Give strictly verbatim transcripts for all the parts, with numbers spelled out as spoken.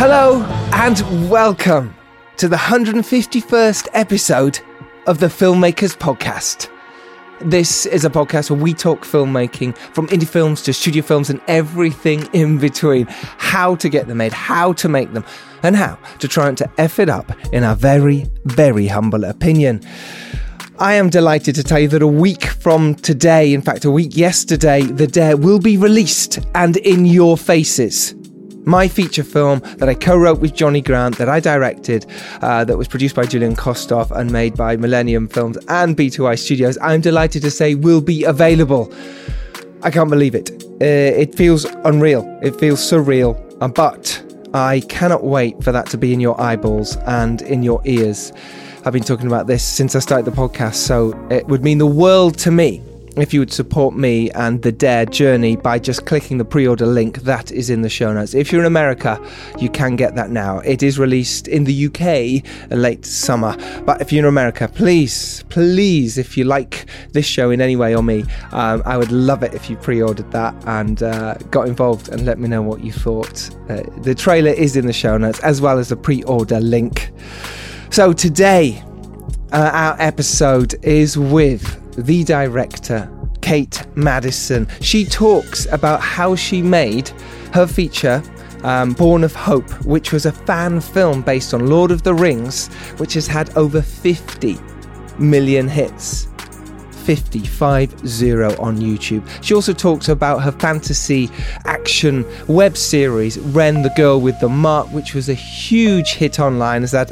Hello and welcome to the one hundred fifty-first episode of the Filmmakers Podcast. This is a podcast where we talk filmmaking, from indie films to studio films and everything in between. How to get them made, how to make them, and how to try and to F it up in our very, very humble opinion. I am delighted to tell you that a week from today, in fact a week yesterday, The Dare will be released and in your faces. My feature film that I co-wrote with Johnny Grant, that I directed, uh, that was produced by Julian Kostoff and made by Millennium Films and B two I Studios, I'm delighted to say will be available. I can't believe it. Uh, it feels unreal. It feels surreal. Uh, but I cannot wait for that to be in your eyeballs and in your ears. I've been talking about this since I started the podcast, so it would mean the world to me if you would support me and the Dare journey by just clicking the pre-order link that is in the show notes. If you're in America, you can get that now. It is released in the U K late summer. But if you're in America, please, please, if you like this show in any way or me, um, I would love it if you pre-ordered that and uh, got involved and let me know what you thought. Uh, the trailer is in the show notes as well as the pre-order link. So today, uh, our episode is with the director, Kate Madison. She talks about how she made her feature, um, Born of Hope, which was a fan film based on Lord of the Rings, which has had over fifty million hits. fifty, five zero on YouTube. She also talks about her fantasy action web series, Ren the Girl with the Mark, which was a huge hit online as that,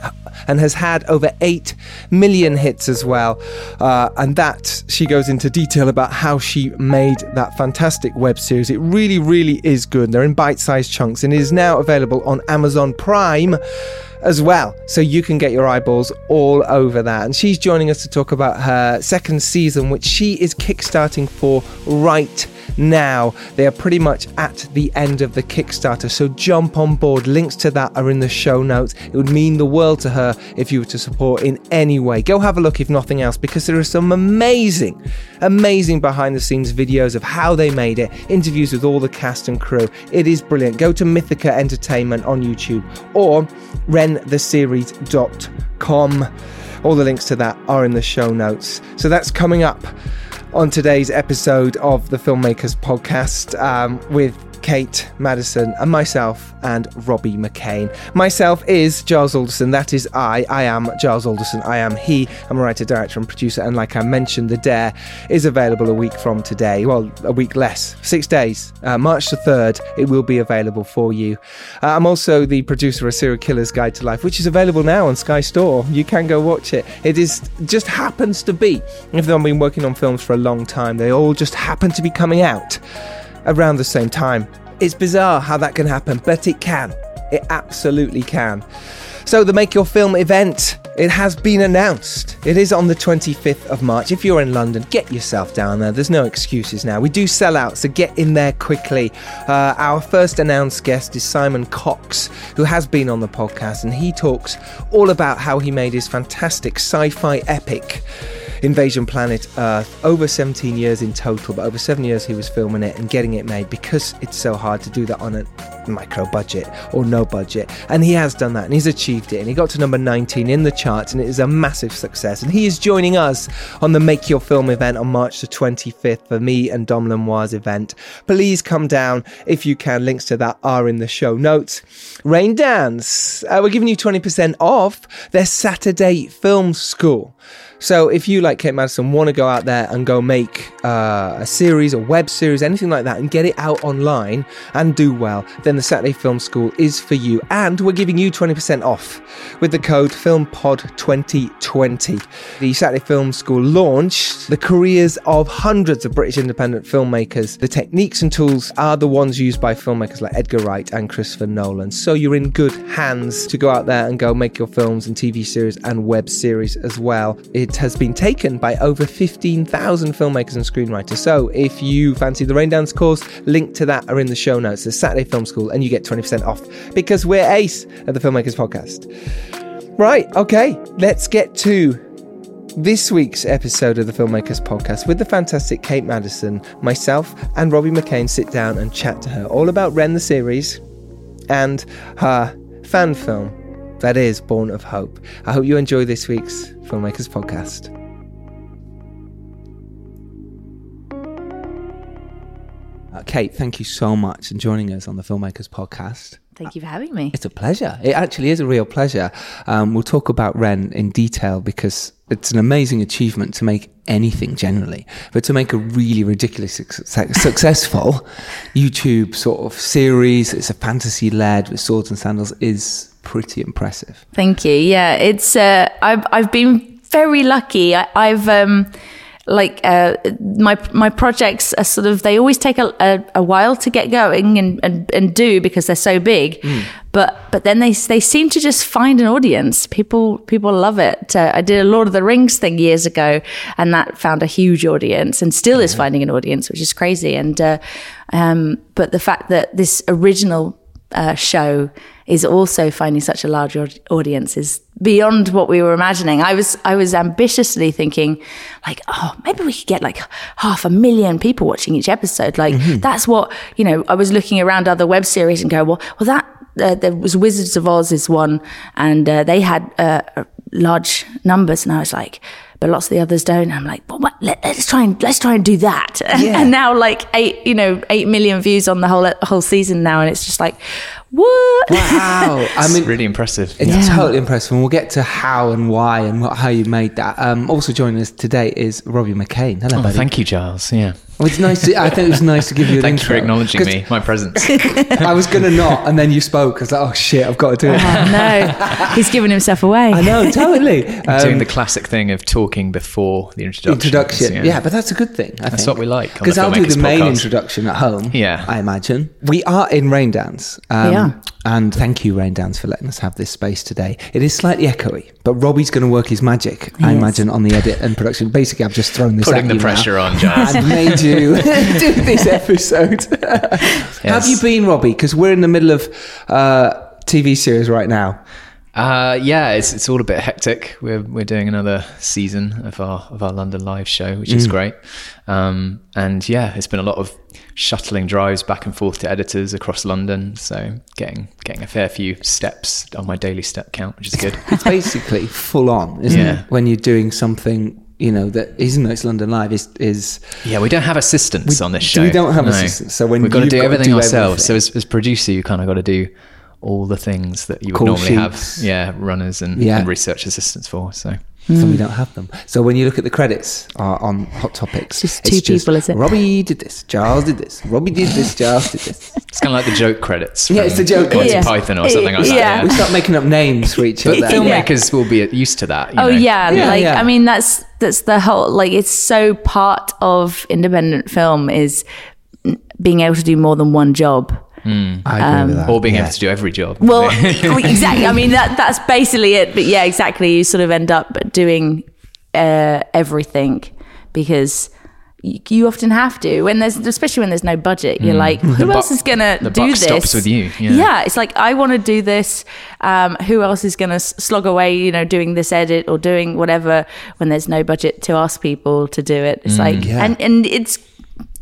and has had over eight million hits as well. Uh, and that, she goes into detail about how she made that fantastic web series. It really, really is good. They're in bite-sized chunks and it is now available on Amazon Prime as well, so you can get your eyeballs all over that. And she's joining us to talk about her second season, which she is kickstarting for right now. They are pretty much at the end of the Kickstarter, so jump on board. Links to that are in the show notes. It would mean the world to her if you were to support in any way. Go have a look if nothing else, because there are some amazing, amazing behind the scenes videos of how they made it, interviews with all the cast and crew. It is brilliant. Go to Mythica Entertainment on YouTube or ren the series dot com. All the links to that are in the show notes. So that's coming up on today's episode of the Filmmakers Podcast um, with Kate Madison and myself and Robbie McCain. Myself is Giles Alderson. That is I. I am Giles Alderson. I am he. I'm a writer, director and producer. And like I mentioned, The Dare is available a week from today. Well, a week less. Six days. Uh, March the third, it will be available for you. Uh, I'm also the producer of Serial Killer's Guide to Life, which is available now on Sky Store. You can go watch it. It is just happens to be, even though I've been working on films for a long time, they all just happen to be coming out around the same time. It's bizarre how that can happen, but it can. It absolutely can. So the Make Your Film event, it has been announced. It is on the twenty-fifth of March. If you're in London, get yourself down there. There's no excuses now. We do sell out, so get in there quickly. Uh, our first announced guest is Simon Cox, who has been on the podcast, and he talks all about how he made his fantastic sci-fi epic, Invasion Planet Earth, over seventeen years in total, but over seven years he was filming it and getting it made, because it's so hard to do that on a micro budget or no budget. And he has done that and he's achieved it, and he got to number nineteen in the charts, and it is a massive success. And he is joining us on the Make Your Film event on March the twenty-fifth for me and Dom Lemoire's event. Please come down if you can. Links to that are in the show notes. Raindance, uh, we're giving you twenty percent off their Saturday Film School. So if you, like Kate Madison, want to go out there and go make uh, a series, a web series, anything like that, and get it out online and do well, then the Saturday Film School is for you. And we're giving you twenty percent off with the code film pod twenty twenty. The Saturday Film School launched the careers of hundreds of British independent filmmakers. The techniques and tools are the ones used by filmmakers like Edgar Wright and Christopher Nolan. So you're in good hands to go out there and go make your films and T V series and web series as well. It has been taken by over fifteen thousand filmmakers and screenwriters. So if you fancy the Raindance course, link to that are in the show notes. The Saturday Film School, and you get twenty percent off because we're ace at the Filmmakers Podcast. Right, okay, let's get to this week's episode of the Filmmakers Podcast with the fantastic Kate Madison. Myself and Robbie McCain sit down and chat to her all about Ren the series and her fan film that is Born of Hope. I hope you enjoy this week's Filmmakers Podcast. Uh, Kate, thank you so much for joining us on the Filmmakers Podcast. Thank you for having me. It's a pleasure. It actually is a real pleasure. Um, we'll talk about Ren in detail because it's an amazing achievement to make anything generally, but to make a really ridiculously success, successful YouTube sort of series, it's a fantasy led with swords and sandals, is pretty impressive. Thank you. Yeah, it's, uh, I've, I've been very lucky. I, I've, um, like uh my my projects are sort of, they always take a a, a while to get going and, and and do because they're so big, mm. but but then they they seem to just find an audience. People people love it. uh, I did a Lord of the Rings thing years ago and that found a huge audience and still yeah. is finding an audience, which is crazy. And uh, um but the fact that this original uh show is also finding such a large audience is beyond what we were imagining. I was I was ambitiously thinking, like, oh, maybe we could get like half a million people watching each episode. Like, mm-hmm. that's what, you know, I was looking around other web series and go, well, well that, uh, there was Wizards of Oz is one, and uh, they had uh, large numbers, and I was like, but lots of the others don't. And I'm like, well, what? Let, let's try and let's try and do that. Yeah. And now, like eight, you know, eight million views on the whole whole season now, and it's just like, what? Wow! I mean, it's really impressive. It's yeah. totally impressive, and we'll get to how and why and what, how you made that. Um, also joining us today is Robbie McCain. Hello, oh, buddy. Thank you, Giles. Yeah. Well, it's nice. To, I think it was nice to give you an Thanks intro. Thanks for acknowledging me, my presence. I was going to not, and then you spoke. I was like, oh, shit, I've got to do it. Oh, no. He's giving himself away. I know, totally. Um, doing the classic thing of talking before the introduction. Introduction, yeah, yeah but that's a good thing, I think. That's what we like. Because I'll do the main podcast. Introduction at home, yeah. I imagine. We are in Raindance. Um, we are. And thank you, Raindance, for letting us have this space today. It is slightly echoey, but Robbie's going to work his magic, yes. I imagine, on the edit and production. Basically, I've just thrown this Putting at you Putting the pressure now. On, Giles. I've made you do this episode. Yes. Have you been, Robbie? Because we're in the middle of uh, T V series right now. Uh, yeah, it's it's all a bit hectic. We're we're doing another season of our of our London live show, which mm. is great. Um, and yeah, it's been a lot of shuttling drives back and forth to editors across London. So getting getting a fair few steps on my daily step count, which is good. It's basically full on, isn't yeah. it? When you're doing something, you know, that isn't though it's London Live is is yeah. We don't have assistants we, on this show. We don't have no. assistants. So when we've got to do got everything to do ourselves. Everything. So as as producer, you kind of got to do all the things that you would Call normally sheets. Have yeah runners and, yeah. and research assistants for, so mm. so we don't have them. So when you look at the credits uh, on Hot Topics, just two it's people just, is it Robbie did this, Giles did this, Robbie did this, Giles did this. It's kind of like the joke credits from, yeah it's the joke Monty yeah. Python or something like yeah. that yeah. We start making up names for each other. But filmmakers yeah. will be used to that, you oh know? Yeah, yeah like yeah. I mean that's that's the whole, like, it's so part of independent film is being able to do more than one job. Mm. I agree um, with that. Or being yeah. able to do every job. Well, exactly. I mean, that that's basically it. But yeah, exactly. You sort of end up doing uh, everything because you, you often have to. When there's, especially when there's no budget, you're mm. like, who the else bu- is going to do buck this? The stops with you. Yeah, yeah, it's like, I want to do this. Um, who else is going to slog away, you know, doing this edit or doing whatever when there's no budget to ask people to do it? It's mm, like, yeah. and, and it's,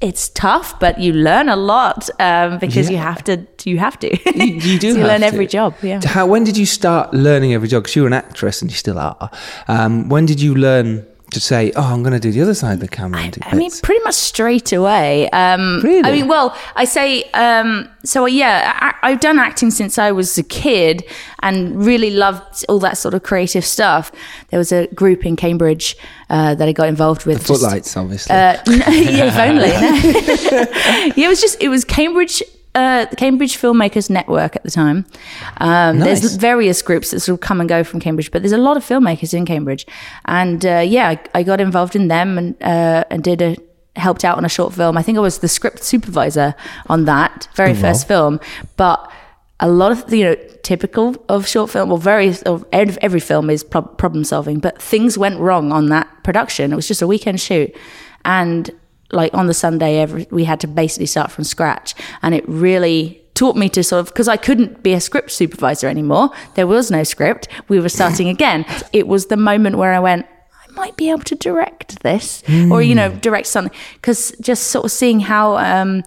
It's tough, but you learn a lot um, because yeah. you have to. You have to. You, you do. So you have learn to. Every job. Yeah. How, when did you start learning every job? Because you were an actress and you still are. Um, when did you learn to say, oh, I'm going to do the other side of the camera? I, I mean, pretty much straight away. Um, really? I mean, well, I say, um, so yeah, I, I've done acting since I was a kid and really loved all that sort of creative stuff. There was a group in Cambridge uh, that I got involved with. The just, Footlights, obviously. Uh, no, yeah, if only. No. Yeah, it was just, it was Cambridge... Uh, the Cambridge Filmmakers Network at the time. Um, nice. There's various groups that sort of come and go from Cambridge, but there's a lot of filmmakers in Cambridge. And uh, yeah, I, I got involved in them and uh, and did a, helped out on a short film. I think I was the script supervisor on that very oh, first well. film. But a lot of, you know, typical of short film, or very, of every film is pro- problem solving, but things went wrong on that production. It was just a weekend shoot. And like on the Sunday, every, we had to basically start from scratch. And it really taught me to sort of, because I couldn't be a script supervisor anymore. There was no script. We were starting again. It was the moment where I went, I might be able to direct this mm. or, you know, direct something. Because just sort of seeing how um,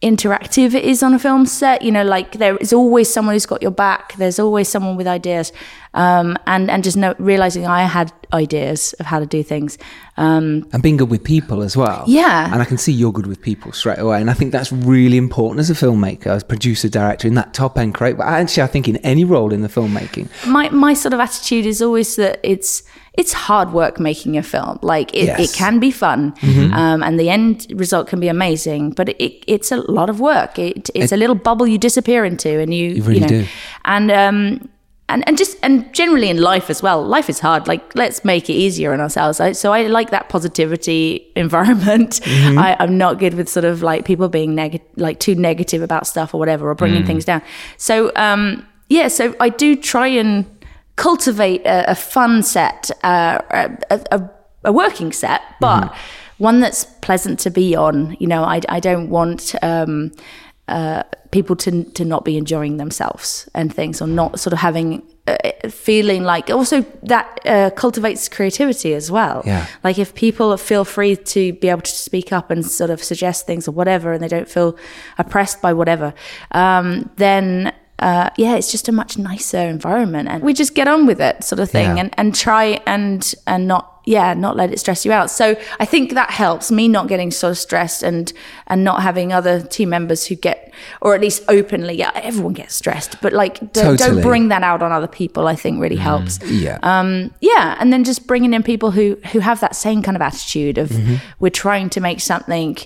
interactive it is on a film set, you know, like there is always someone who's got your back. There's always someone with ideas. Um, and, and just know, realizing I had ideas of how to do things. Um, and being good with people as well. Yeah. And I can see you're good with people straight away. And I think that's really important as a filmmaker, as producer, director, in that top end crate. But actually, I think in any role in the filmmaking. My my sort of attitude is always that it's it's hard work making a film. Like, it, yes. it can be fun. Mm-hmm. Um, and the end result can be amazing. But it, it, it's a lot of work. It, it's it, a little bubble you disappear into. And you, you really you know, do. And... Um, And and just and generally in life as well, life is hard. Like, let's make it easier on ourselves. I, so I like that positivity environment. Mm-hmm. I, I'm not good with sort of like people being neg- like too negative about stuff or whatever, or bringing mm. things down. So um, yeah, so I do try and cultivate a, a fun set, uh, a, a, a working set, but mm-hmm. one that's pleasant to be on. You know, I I don't want. Um, Uh, people to to not be enjoying themselves and things, or not sort of having uh, feeling like. Also that uh, cultivates creativity as well. Yeah. Like if people feel free to be able to speak up and sort of suggest things or whatever, and they don't feel oppressed by whatever, um, then uh, yeah, it's just a much nicer environment, and we just get on with it, sort of thing, yeah. and and try and and not. Yeah, not let it stress you out. So I think that helps me not getting sort of stressed, and and not having other team members who get, or at least openly, yeah, everyone gets stressed, but like don't, totally. don't bring that out on other people, I think really helps. Mm, yeah. Um, yeah. And then just bringing in people who, who have that same kind of attitude of mm-hmm. we're trying to make something,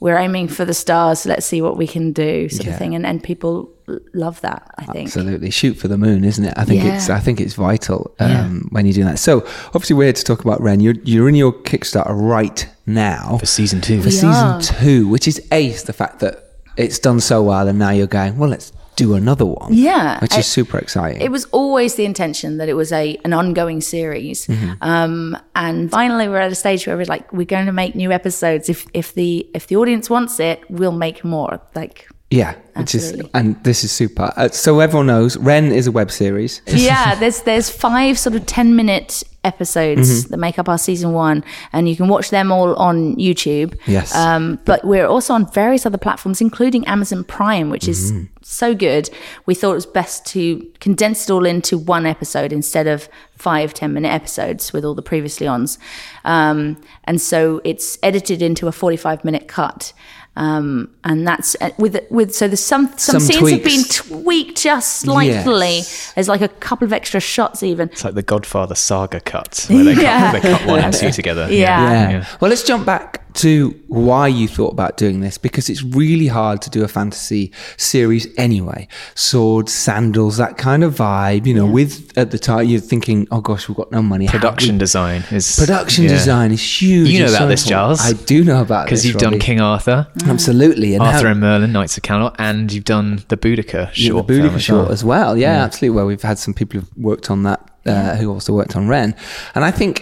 we're aiming for the stars, let's see what we can do, sort yeah. of thing. And, and people love that, I think. Absolutely. Shoot for the moon, isn't it? I think yeah. it's I think it's vital um, yeah. when you do that. So obviously we're here to talk about Ren. You're, you're in your Kickstarter right now. For season two. For yeah. season two, which is ace, the fact that it's done so well and now you're going, well, let's do another one. Yeah. Which I, is super exciting. It was always the intention that it was a an ongoing series. Mm-hmm. Um, and finally we're at a stage where we're like, we're going to make new episodes. If if the if the audience wants it, we'll make more. Like Yeah, which Absolutely. is, and this is super. Uh, so everyone knows, Ren is a web series. Yeah, there's there's five sort of ten minute episodes mm-hmm. that make up our season one, and you can watch them all on YouTube. Yes. Um, but we're also on various other platforms, including Amazon Prime, which is mm-hmm. so good. We thought it was best to condense it all into one episode instead of five ten minute episodes with all the previously ons. Um, and so it's edited into a forty-five minute cut. Um, and that's uh, with with so there's some some, some scenes tweaks. have been tweaked just slightly. Yes. There's like a couple of extra shots even. It's like the Godfather saga cuts where they, yeah. cut, they cut one and two together. Yeah. Yeah. Yeah. yeah. Well, let's jump back to why you thought about doing this, because it's really hard to do a fantasy series anyway. Swords, sandals, that kind of vibe. You know, yeah. with at the time you're thinking, oh gosh, we've got no money. Production we, design is production yeah. design is huge. You know about so this, Giles? I do know about this because you've Robbie. done King Arthur. Mm. Absolutely. And Arthur how, and Merlin, Knights of Camelot, and you've done the Boudica short. The Boudica short as well. Yeah, yeah, absolutely. Well, we've had some people who've worked on that, uh, yeah. who also worked on Ren. And I think,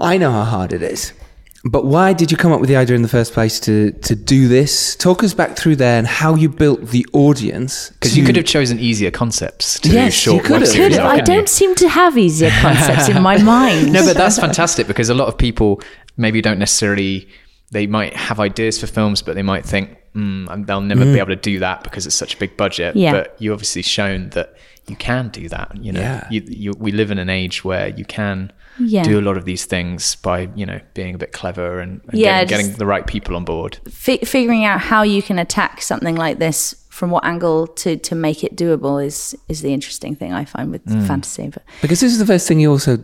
I know how hard it is. But why did you come up with the idea in the first place to to do this? Talk us back through there and how you built the audience. Because you could have chosen easier concepts to yes, do short you could have. Series, could have. I don't you? seem to have easier concepts in my mind. No, but that's fantastic, because a lot of people maybe don't necessarily... They might have ideas for films, but they might think, mm, they'll never mm. be able to do that because it's such a big budget. Yeah. But you obviously shown that you can do that. You know, yeah. you, you, we live in an age where you can yeah. do a lot of these things by, you know, being a bit clever and, and yeah, getting, getting the right people on board. F- figuring out how you can attack something like this from what angle to, to make it doable is, is the interesting thing I find with mm. fantasy. But because this is the first thing you also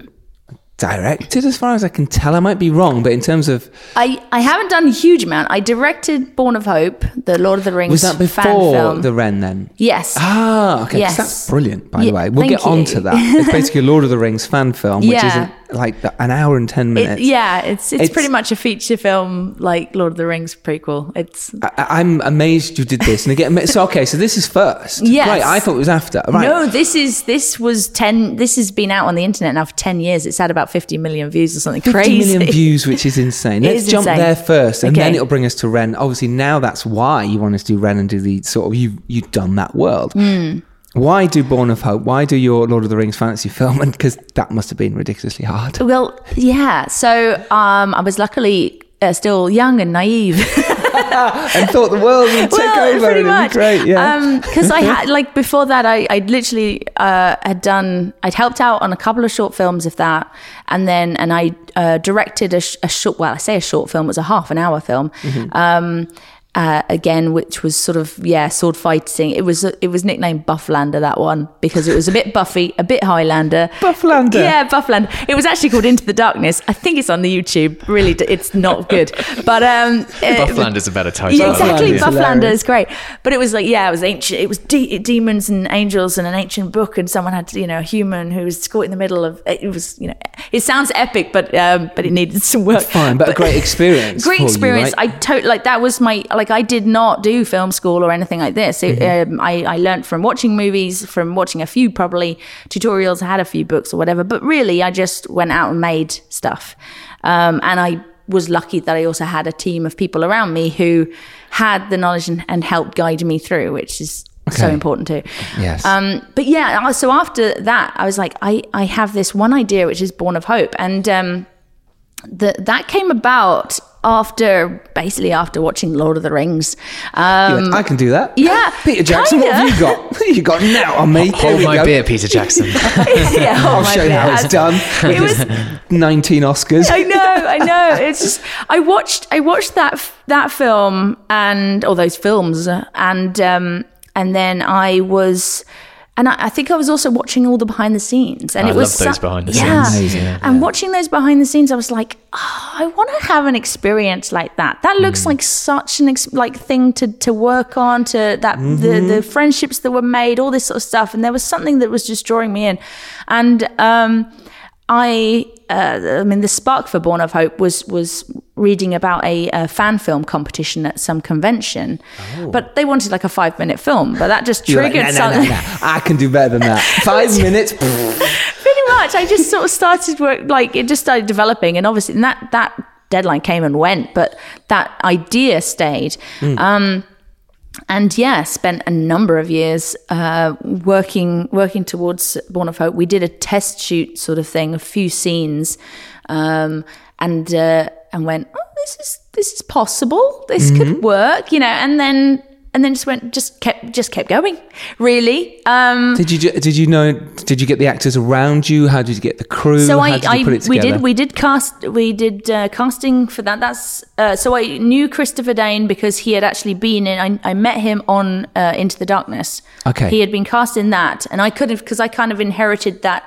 directed, as far as I can tell. I might be wrong, but in terms of... I, I haven't done a huge amount. I directed Born of Hope, the Lord of the Rings fan film. Was that before the Ren then? Yes. Ah, okay. Yes. That's brilliant, by yeah, the way. We'll get on to that. It's basically a Lord of the Rings fan film, yeah. which isn't... like the, an hour and ten minutes. It, yeah, it's, it's it's pretty much a feature film, like Lord of the Rings prequel. It's. I, I'm amazed you did this, and again, so okay, so this is first. Yes. Right, I thought it was after. Right. No, this is this was ten. This has been out on the internet now for ten years. It's had about fifty million views or something crazy. Fifty million views, which is insane. Let's is jump insane. there first, and okay. then it'll bring us to Ren. Obviously, now that's why you want us to do Ren and do the sort of you you've done that world. Mm. Why do Born of Hope? Why do your Lord of the Rings fantasy film? And because that must have been ridiculously hard. Well, yeah. So um, I was luckily uh, still young and naive. And thought the world would take well, over. Pretty much. Great, yeah. Because um, I had, like, before that, I I'd literally uh, had done, I'd helped out on a couple of short films of that. And then, and I uh, directed a, sh- a short, well, I say a short film, it was a half an hour film. Mm-hmm. Um Uh, again, which was sort of, yeah, sword fighting. It was it was nicknamed Bufflander, that one, because it was a bit Buffy, a bit Highlander. Bufflander. Yeah, Bufflander. It was actually called Into the Darkness. I think it's on the YouTube. Really, it's not good. But um, Bufflander's a better title. Yeah, exactly. Bufflander, Bufflander is great. But it was like, yeah, it was ancient. It was de- demons and angels and an ancient book, and someone had, you know, a human who was caught in the middle of it. Was, you know, it sounds epic, but um, but it needed some work. Fine, but, but a great experience. Great experience. You, right? I totally like that was my like. Like I did not do film school or anything like this. It, mm-hmm. um, I, I learned from watching movies, from watching a few probably tutorials. I had a few books or whatever, but really I just went out and made stuff. Um, and I was lucky that I also had a team of people around me who had the knowledge and, and helped guide me through, which is okay. so important too. Yes. Um, but yeah, so after that, I was like, I, I have this one idea, which is Born of Hope. And um, the, that came about... After basically after watching Lord of the Rings, um, went, I can do that. Yeah, Peter Jackson, kinda. What have you got? What have you got now? I'll make hold my go. beer, Peter Jackson. yeah, I'll show beer. you how it's done. It was nineteen Oscars. I know, I know. It's just, I watched, I watched that that film and all those films, and um, and then I was. And I, I think I was also watching all the behind the scenes. And I it was love those so, behind the yeah. scenes. Amazing. Yeah. And watching those behind the scenes, I was like, oh, I want to have an experience like that. That looks mm. like such an ex- like thing to, to work on, to that mm-hmm. the, the friendships that were made, all this sort of stuff. And there was something that was just drawing me in. And um, I... Uh, I mean, the spark for Born of Hope was was reading about a, a fan film competition at some convention, oh. but they wanted like a five minute film, but that just triggered like, nah, something. Nah, nah, nah. I can do better than that. Five minutes. Pretty much. I just sort of started work, like it just started developing, and obviously and that that deadline came and went, but that idea stayed. Mm. Um, And yeah, spent a number of years uh, working working towards Born of Hope. We did a test shoot sort of thing, a few scenes, um, and uh, and went, oh, this is this is possible. This mm-hmm. could work, you know. And then and then just went, just kept just kept going. Really. Um, did you did you know? Did you get the actors around you? How did you get the crew? So How I, did you I, put it together? we did we did cast we did uh, casting for that. That's. Uh, so I knew Christopher Dane because he had actually been in, I, I met him on uh, Into the Darkness. Okay. He had been cast in that. And I could have, because I kind of inherited that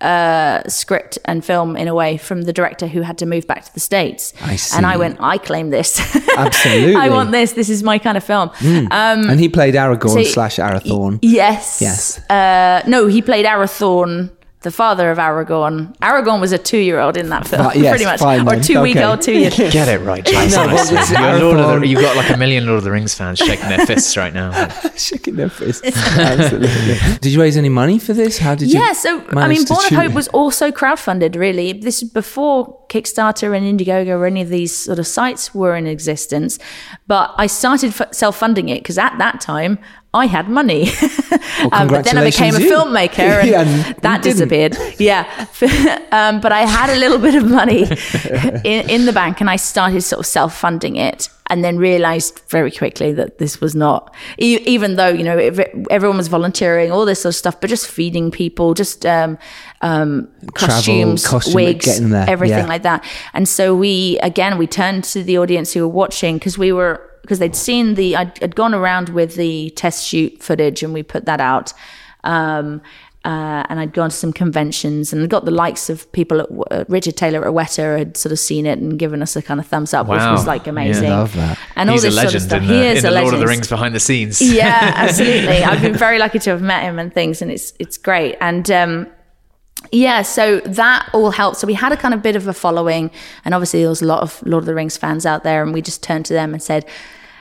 uh, script and film in a way from the director who had to move back to the States. I see. And I went, I claim this. Absolutely. I want this. This is my kind of film. Mm. Um, and he played Aragorn so, slash Arathorn. Yes. Yes. Uh, no, he played Arathorn. The father of Aragorn. Aragorn was a two-year-old in that film, uh, yes, pretty much. Fine, or two-week-old, okay. two-year-old. Get it right, James. No, well, you've got like a million Lord of the Rings fans shaking their fists right now. Shaking their fists. Absolutely. Did you raise any money for this? How did you Yeah, so, I mean, Born of Hope was also crowdfunded, really. This is before Kickstarter and Indiegogo or any of these sort of sites were in existence. But I started f- self-funding it because at that time... I had money. Well, um, but then I became a filmmaker and yeah, that disappeared. Yeah. um, but I had a little bit of money in, in the bank and I started sort of self-funding it. And then realized very quickly that this was not, e- even though, you know, it, everyone was volunteering, all this sort of stuff, but just feeding people, just um, um, Travel, costumes, costume, wigs, everything yeah. like that. And so we, again, we turned to the audience who were watching because we were, because they'd seen the, I'd, I'd gone around with the test shoot footage and we put that out. Um, uh, and I'd gone to some conventions and got the likes of people at uh, Richard Taylor at Weta had sort of seen it and given us a kind of thumbs up, wow. which was like amazing. Yeah, I love that. And he's all this a legend sort of stuff. In the, he is in the a Lord legend. of the Rings behind the scenes. Yeah, absolutely. I've been very lucky to have met him and things, and it's it's great. And um, yeah, so that all helped. So we had a kind of bit of a following, and obviously there was a lot of Lord of the Rings fans out there, and we just turned to them and said,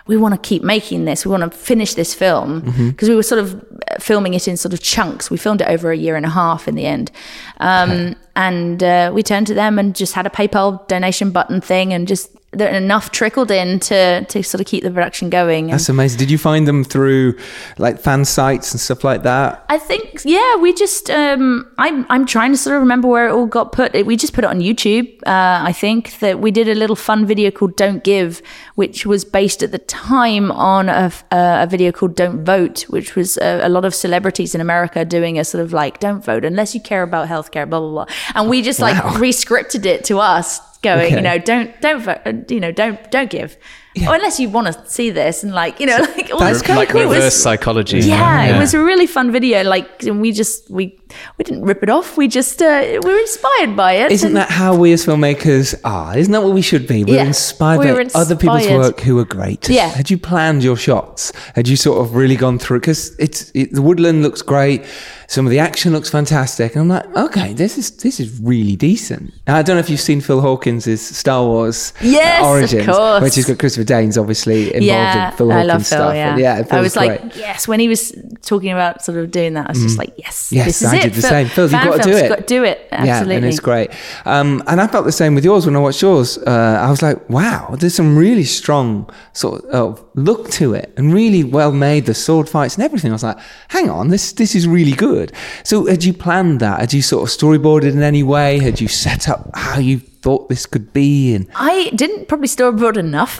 we want to keep making this. We want to finish this film because mm-hmm. we were sort of filming it in sort of chunks. We filmed it over a year and a half in the end. Um, okay. And uh, we turned to them and just had a PayPal donation button thing and just there enough trickled in to, to sort of keep the production going. And that's amazing. Did you find them through like fan sites and stuff like that? I think, yeah, we just, um, I'm, I'm trying to sort of remember where it all got put. We just put it on YouTube. Uh, I think that we did a little fun video called Don't Give, which was based at the time on a, uh, a video called Don't Vote, which was a, a lot of celebrities in America doing a sort of like, don't vote unless you care about healthcare, blah, blah, blah. And we just like wow. re-scripted it to us. Going, okay. you know, don't, don't, you know, don't, don't give, yeah. oh, unless you want to see this, and like, you know, so like all this kind like of reverse was, psychology. Yeah, yeah, it was a really fun video. Like, and we just we we didn't rip it off. We just uh, we were inspired by it. Isn't and, that how we as filmmakers are? Isn't that what we should be? We're yeah, inspired we were by inspired. other people's work who are great. Yeah. Had you planned your shots? Had you sort of really gone through? Because it's it, the woodland looks great. Some of the action looks fantastic. And I'm like, okay, this is this is really decent. Now, I don't know if you've seen Phil Hawkins' Star Wars yes, uh, Origins, of course. Which has got Christopher Dane's obviously involved yeah, in Phil Hawkins I love Phil, stuff. Yeah, and yeah I was great. like, yes, when he was talking about sort of doing that, I was mm. just like, yes, yes, this is I it. did the Phil, same. Phil, you've got to do it. Got to do it. Absolutely. Yeah, and it's great. Um, and I felt the same with yours when I watched yours. Uh, I was like, wow, there's some really strong sort of look to it, and really well made the sword fights and everything. I was like, hang on, this this is really good. So had you planned that? Had you sort of storyboarded in any way? Had you set up how you thought this could be? And I didn't probably storyboard enough,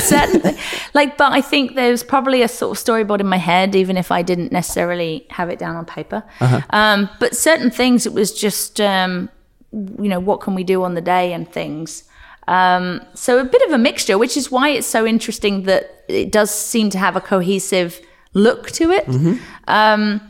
certainly. Like, but I think there's probably a sort of storyboard in my head, even if I didn't necessarily have it down on paper. Uh-huh. Um, but certain things, it was just, um, you know, what can we do on the day and things. Um, so a bit of a mixture, which is why it's so interesting that it does seem to have a cohesive look to it. Mm-hmm. Um,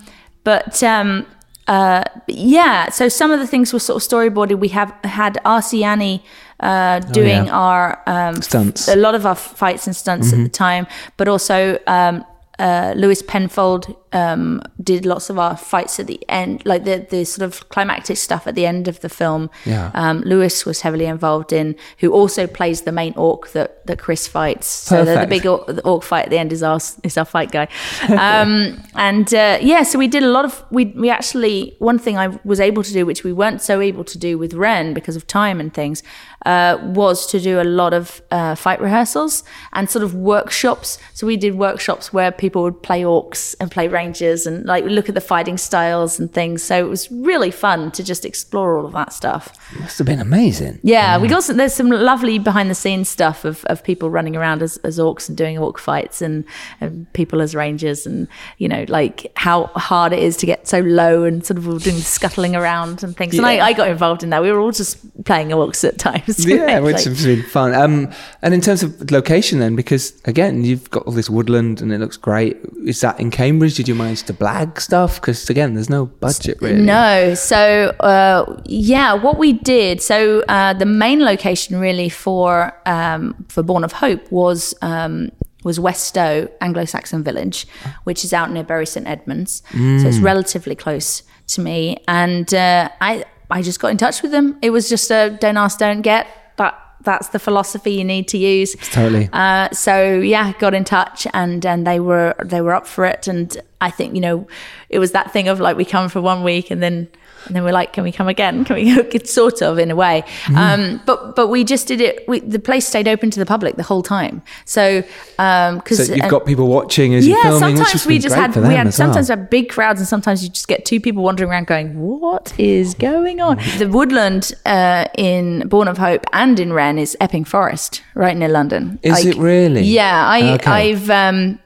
But um, uh, yeah, so some of the things were sort of storyboarded. We have had Arsiani uh, doing oh, yeah. our um, stunts, f- a lot of our fights and stunts mm-hmm. at the time, but also um, uh, Lewis Penfold um, did lots of our fights at the end, like the the sort of climactic stuff at the end of the film. Yeah. Um, Lewis was heavily involved in, who also plays the main orc that, that Chris fights. Perfect. So the, the big orc, the orc fight at the end is our is our fight guy. Um, and uh, yeah, so we did a lot of we we actually one thing I was able to do, which we weren't so able to do with Ren because of time and things, uh, was to do a lot of uh, fight rehearsals and sort of workshops. So we did workshops where people would play orcs and play rangers and like look at the fighting styles and things. So it was really fun to just explore all of that stuff. It must have been amazing. Yeah, yeah. We got some, there's some lovely behind the scenes stuff of, of people running around as, as orcs and doing orc fights and, and people as rangers and, you know, like how hard it is to get so low and sort of all doing scuttling around and things. Yeah. And I, I got involved in that. We were all just playing orcs at times. Yeah, which like, has been fun. Um, and in terms of location then, because again, you've got all this woodland and it looks great. Is that in Cambridge? Did you manage to blag stuff? Because again, there's no budget really. No. So uh, yeah, what we did. So uh, the main location really for um, for Born of Hope was um, was West Stow, Anglo-Saxon village, which is out near Bury Saint Edmunds. Mm. So it's relatively close to me, and uh, I I just got in touch with them. It was just a don't ask, don't get. But that's the philosophy you need to use. Totally. Uh, so yeah, got in touch, and and they were they were up for it, and I think, you know, it was that thing of like, we come for one week and then and then we're like, can we come again? Can we go? It's sort of in a way. Mm. Um, but but we just did it. We, the place stayed open to the public the whole time. So um, because so you've and, got people watching as yeah, you're filming. Yeah, sometimes we just had we had sometimes well. we had big crowds, and sometimes you just get two people wandering around going, what is going on? The woodland uh, in Born of Hope and in Wren is Epping Forest, right near London. Is like, it really? Yeah, I okay. I've. Um,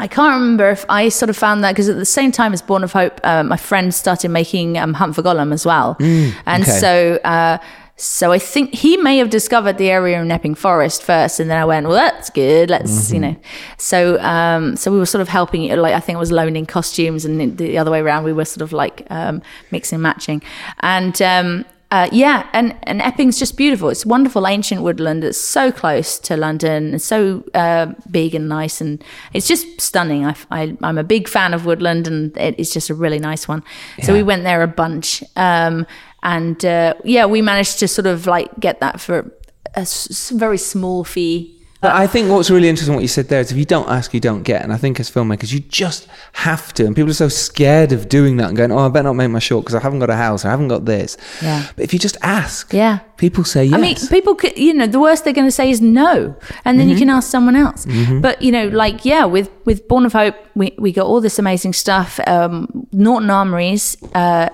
I can't remember if I sort of found that, because at the same time as Born of Hope, uh, my friend started making um, Hunt for Gollum as well. Mm, and okay. so uh, so I think he may have discovered the area in Epping Forest first, and then I went, well, that's good. Let's, mm-hmm. you know. So um, so we were sort of helping, like I think I was loaning costumes, and the other way around, we were sort of like um, mixing and matching. And um, uh, yeah, and, and Epping's just beautiful. It's wonderful ancient woodland. It's so close to London. It's so uh, big and nice, and it's just stunning. I, I, I'm a big fan of woodland, and it, it's just a really nice one. Yeah. So we went there a bunch, um, and uh, yeah, we managed to sort of like get that for a s- very small fee. But I think what's really interesting what you said there is, if you don't ask, you don't get. And I think as filmmakers, you just have to. And people are so scared of doing that and going, oh, I better not make my short because I haven't got a house, I haven't got this. Yeah. But if you just ask, yeah. people say yes. I mean, people, could, you know, the worst they're going to say is no. And then mm-hmm. you can ask someone else. Mm-hmm. But, you know, like, yeah, with, with Born of Hope, we, we got all this amazing stuff. Um, Norton Armories, uh,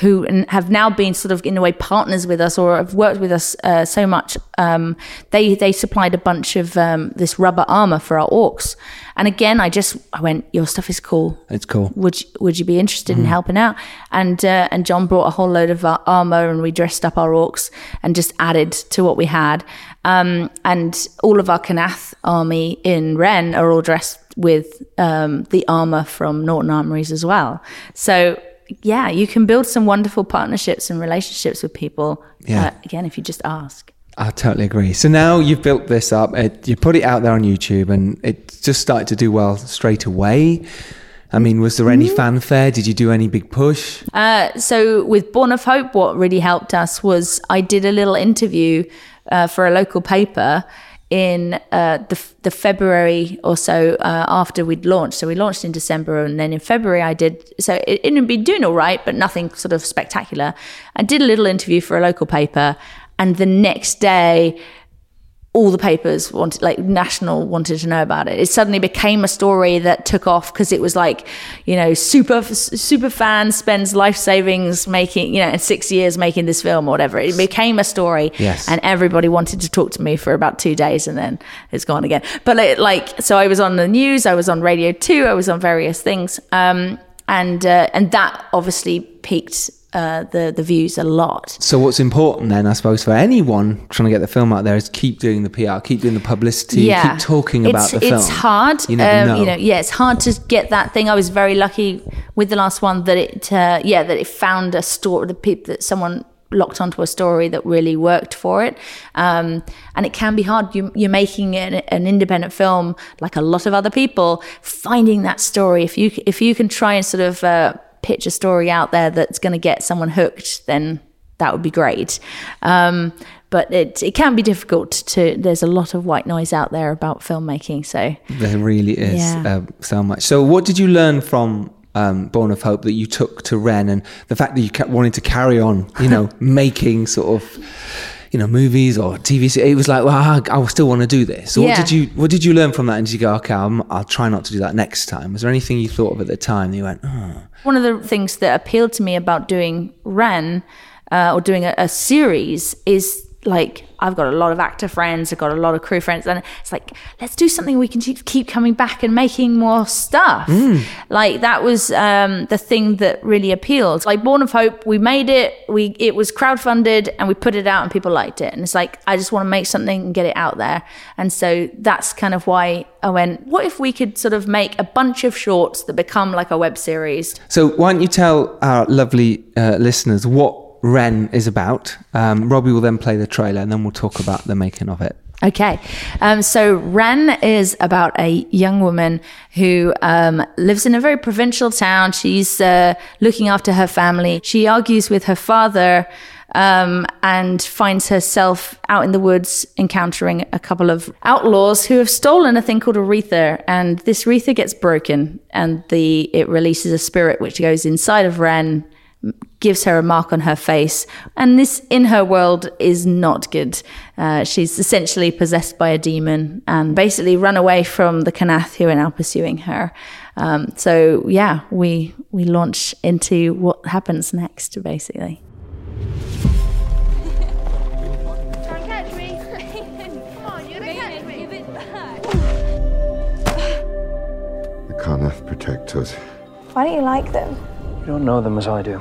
who have now been sort of in a way partners with us, or have worked with us uh, so much. Um, they they supplied a bunch of um, this rubber armor for our orcs. And again, I just, I went, your stuff is cool. It's cool. Would you, would you be interested mm-hmm. in helping out? And uh, and John brought a whole load of our armor, and we dressed up our orcs and just added to what we had. Um, and all of our Kanath army in Ren are all dressed with um, the armor from Norton Armories as well. So, yeah, you can build some wonderful partnerships and relationships with people. Yeah. Uh, again, if you just ask. I totally agree. So now you've built this up, it, you put it out there on YouTube, and it just started to do well straight away. I mean, was there any fanfare? Did you do any big push? Uh, so with Born of Hope, what really helped us was I did a little interview uh, for a local paper in uh, the, the February or so uh, after we'd launched. So we launched in December, and then in February I did, so it, it had been doing all right, but nothing sort of spectacular. I did a little interview for a local paper, and the next day all the papers wanted, like national wanted to know about it. It suddenly became a story that took off, because it was like, you know, super, super fan spends life savings making, you know, in six years making this film or whatever. It became a story. Yes. And everybody wanted to talk to me for about two days and then it's gone again. But it, like, so I was on the news, I was on Radio two, I was on various things. Um, and, uh, and that obviously peaked Uh, the the views a lot. So what's important then, I suppose, for anyone trying to get the film out there is keep doing the P R, keep doing the publicity, yeah. keep talking it's, about the it's film. It's hard, you never um, know. You know, yeah, it's hard to get that thing. I was very lucky with the last one that it, uh, yeah, that it found a story. The people that someone locked onto a story that really worked for it, um, and it can be hard. You, you're making an, an independent film, like a lot of other people, finding that story. If you if you can try and sort of uh, pitch a story out there that's going to get someone hooked, then that would be great. Um, but it it can be difficult to, there's a lot of white noise out there about filmmaking. So there really is yeah. uh, so much. So what did you learn from um, Born of Hope that you took to Ren, and the fact that you kept wanting to carry on, you know, making sort of, you know, movies or T V series? It was like, well, I, I still want to do this. So yeah. What did you What did you learn from that? And did you go, okay, I'm, I'll try not to do that next time? Was there anything you thought of at the time that you went, oh? One of the things that appealed to me about doing Ren uh, or doing a, a series is, like, I've got a lot of actor friends, I've got a lot of crew friends, and it's like, let's do something we can keep coming back and making more stuff. Mm. Like, that was um, the thing that really appealed. Like, Born of Hope, we made it, we it was crowdfunded, and we put it out, and people liked it. And it's like, I just want to make something and get it out there. And so that's kind of why I went, what if we could sort of make a bunch of shorts that become like a web series? So why don't you tell our lovely uh, listeners what Ren is about. Um, Robbie will then play the trailer, and then we'll talk about the making of it. Okay. Um, so Ren is about a young woman who um, lives in a very provincial town. She's uh, looking after her family. She argues with her father um, and finds herself out in the woods encountering a couple of outlaws who have stolen a thing called a wreather. And this wreather gets broken, and the it releases a spirit which goes inside of Ren, gives her a mark on her face, and this in her world is not good. Uh, she's essentially possessed by a demon and basically run away from the Kanath, who are now pursuing her. Um, so yeah, we we launch into what happens next, basically. The Kanath protect us. Why don't you like them? You don't know them as I do.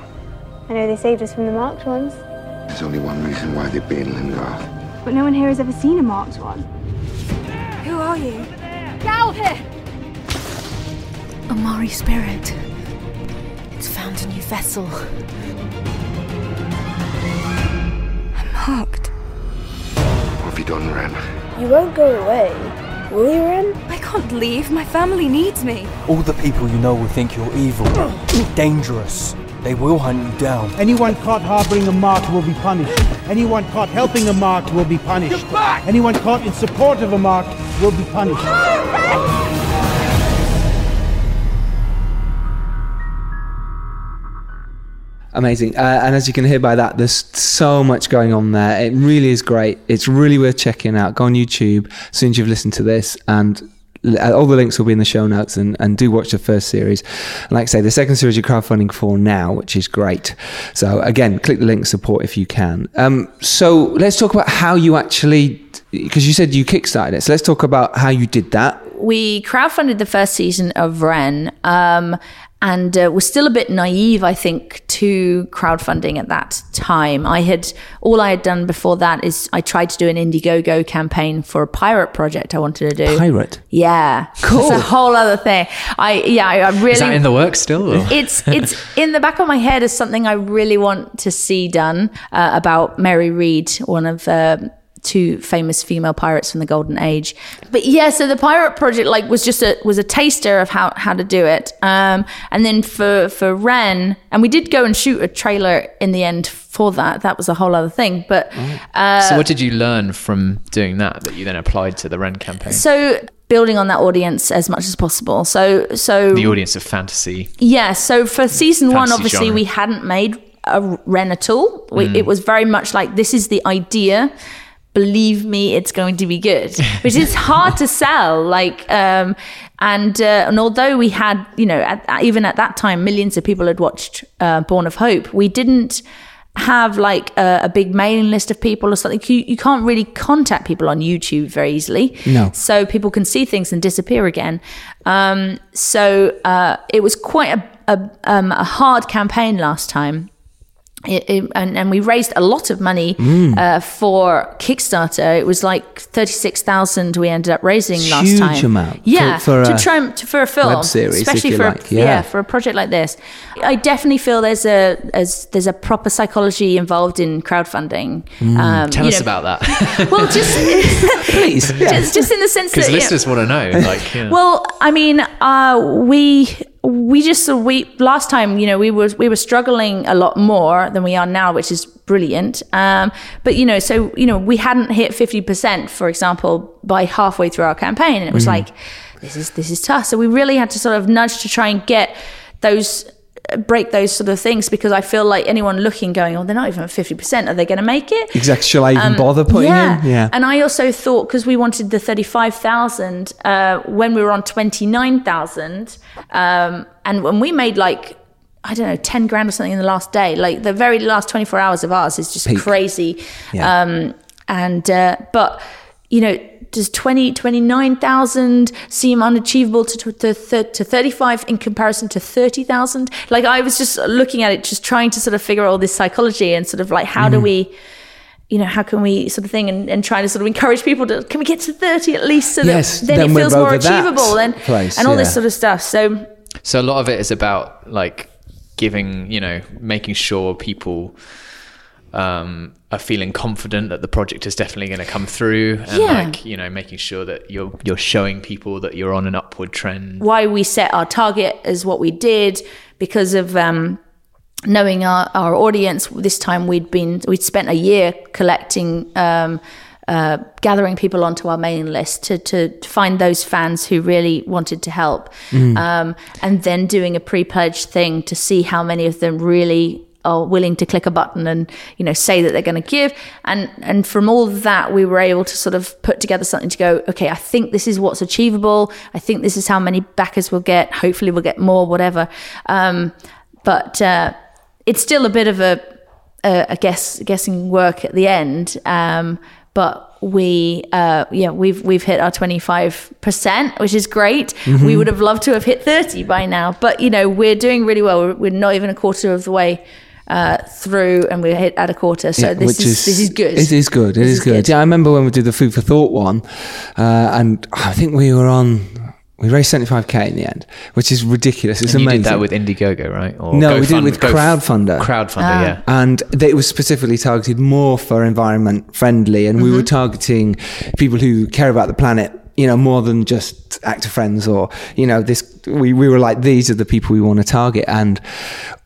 I know they saved us from the marked ones. There's only one reason why they'd be in Lingard. But no one here has ever seen a marked one. Who are you? Get out of here! A Mari spirit. It's found a new vessel. I'm marked. What have you done, Ren? You won't go away, will you, Ren? I can't leave. My family needs me. All the people you know will think you're evil, dangerous. They will hunt you down. Anyone caught harboring a mark will be punished. Anyone caught helping a mark will be punished. Anyone caught in support of a mark will be punished. Amazing. Uh, and as you can hear by that, there's so much going on there. It really is great. It's really worth checking out. Go on YouTube as soon as you've listened to this, and all the links will be in the show notes, and, and do watch the first series. And like I say, the second series you're crowdfunding for now, which is great. So again, click the link, support if you can. Um, so let's talk about how you actually, because you said you kickstarted it. So let's talk about how you did that. We crowdfunded the first season of Ren, um, and uh, was still a bit naive, I think, to crowdfunding at that time. I had, all I had done before that is I tried to do an Indiegogo campaign for a pirate project I wanted to do. Pirate? Yeah. Cool. It's a whole other thing. I, yeah, I, I really. Is that in the works still? Or? It's, it's in the back of my head as something I really want to see done, uh, about Mary Read, one of, uh, two famous female pirates from the Golden Age. But yeah, so the pirate project like was just a was a taster of how how to do it. Um, and then for for Ren, and we did go and shoot a trailer in the end for that. That was a whole other thing. But uh, so what did you learn from doing that that you then applied to the Ren campaign? So building on that audience as much as possible. So so the audience of fantasy. Yeah. So for season one, obviously genre. We hadn't made a Ren at all. We, mm. It was very much like, this is the idea. Believe me, it's going to be good, which is hard to sell. Like, um, and uh, and although we had, you know, at, at, even at that time, millions of people had watched uh, Born of Hope, we didn't have like a, a big mailing list of people or something. You, you can't really contact people on YouTube very easily. No. So people can see things and disappear again. Um, so uh, it was quite a, a, um, a hard campaign last time. It, it, and, and we raised a lot of money mm. uh, for Kickstarter. It was like thirty-six thousand we ended up raising Huge last time. Huge amount. Yeah, for, for, to a try, to, for a film. Web series, especially if you for like. A, yeah. yeah, for a project like this. I definitely feel there's a as, there's a proper psychology involved in crowdfunding. Mm. Um, Tell you us know, about that. Well, just... Please. Yeah. just, just in the sense that... Because listeners want to know. Like, yeah. Well, I mean, uh, we... We just we last time, you know, we were we were struggling a lot more than we are now, which is brilliant. Um, but you know, so you know, we hadn't hit fifty percent, for example, by halfway through our campaign, and it was mm. like, this is this is tough. So we really had to sort of nudge to try and get those. break those sort of things, because I feel like anyone looking going, oh, they're not even at fifty percent, are they going to make it? Exactly. Shall I even um, bother putting yeah. in? Yeah. And I also thought, because we wanted the thirty-five thousand, uh, when we were on twenty-nine thousand, um, and when we made like, I don't know, ten grand or something in the last day, like the very last twenty-four hours of ours is just Peak. crazy. Yeah. Um, and, uh, but you know, does twenty, twenty-nine thousand seem unachievable to to, to to thirty-five in comparison to thirty thousand? Like, I was just looking at it, just trying to sort of figure out all this psychology and sort of like, how mm. do we, you know, how can we sort of thing, and, and trying to sort of encourage people to, can we get to thirty at least, so that yes, then, then it feels more achievable and, place, and all yeah. this sort of stuff. So, so a lot of it is about like giving, you know, making sure people... Um, are feeling confident that the project is definitely going to come through, and yeah. like, you know, making sure that you're you're showing people that you're on an upward trend. Why we set our target is what we did because of um, knowing our, our audience, this time we'd been we'd spent a year collecting, um, uh, gathering people onto our mailing list to to find those fans who really wanted to help, mm. um, and then doing a pre-pledge thing to see how many of them really are willing to click a button and, you know, say that they're going to give. And and from all of that, we were able to sort of put together something to go, okay, I think this is what's achievable. I think this is how many backers we'll get. Hopefully we'll get more, whatever. Um, but uh, it's still a bit of a, a, a guess, guessing work at the end. Um, but we, uh, yeah, we've we've hit our twenty-five percent, which is great. Mm-hmm. We would have loved to have hit thirty by now, but you know, we're doing really well. We're, we're not even a quarter of the way uh through, and we hit at a quarter, so yeah, this is, is this is good it is good it is, is good. good yeah I remember when we did the Food for Thought one, uh and I think we were on we raised seventy-five k in the end, which is ridiculous. It's and amazing. You did that with Indiegogo, right? Or no, Go we fund, did it with Go crowdfunder crowdfunder ah. Yeah, and it was specifically targeted more for environment friendly, and mm-hmm. we were targeting people who care about the planet, you know, more than just actor friends or, you know, this, we, we were like, these are the people we want to target. And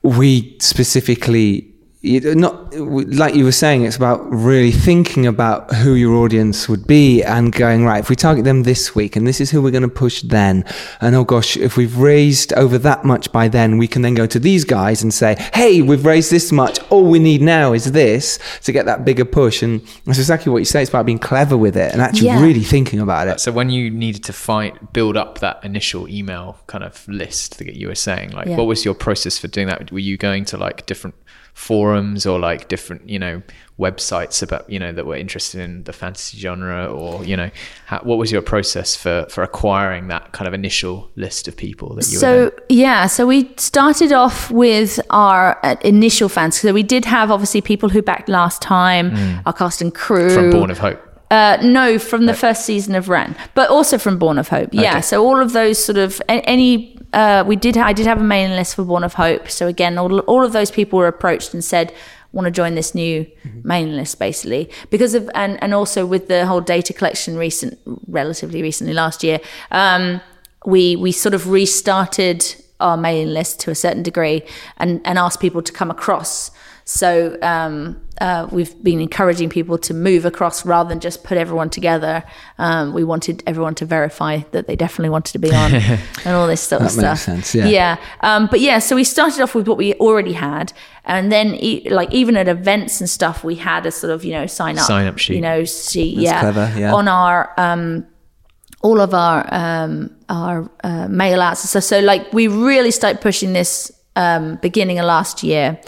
we specifically, not like you were saying, it's about really thinking about who your audience would be and going, right, if we target them this week and this is who we're going to push then, and oh gosh, if we've raised over that much by then, we can then go to these guys and say, hey, we've raised this much, all we need now is this to get that bigger push. And that's exactly what you say, it's about being clever with it and actually yeah. really thinking about it. So when you needed to find build up that initial email kind of list that you were saying, like yeah. what was your process for doing that? Were you going to like different forums or like different, you know, websites about, you know, that were interested in the fantasy genre, or, you know, how, what was your process for for acquiring that kind of initial list of people that you so were yeah so we started off with our uh, initial fans, so we did have obviously people who backed last time, mm. our cast and crew from Born of Hope. Uh, no, from the first season of Ren, but also from Born of Hope. Yeah, okay. So all of those sort of any uh, we did. I did have a mailing list for Born of Hope. So again, all all of those people were approached and said, "Want to join this new mm-hmm. mailing list?" Basically, because of and and also with the whole data collection recent, relatively recently last year, um, we we sort of restarted our mailing list to a certain degree and and asked people to come across. So um, uh, we've been encouraging people to move across rather than just put everyone together. Um, we wanted everyone to verify that they definitely wanted to be on and all this sort of stuff. That makes sense, yeah. Yeah. Um, but yeah, so we started off with what we already had. And then e- like even at events and stuff, we had a sort of, you know, sign up. Sign up sheet. You know, sheet, That's yeah, clever, yeah. On our... Um, all of our um, our uh, mail outs and stuff. So like we really started pushing this um, beginning of last year.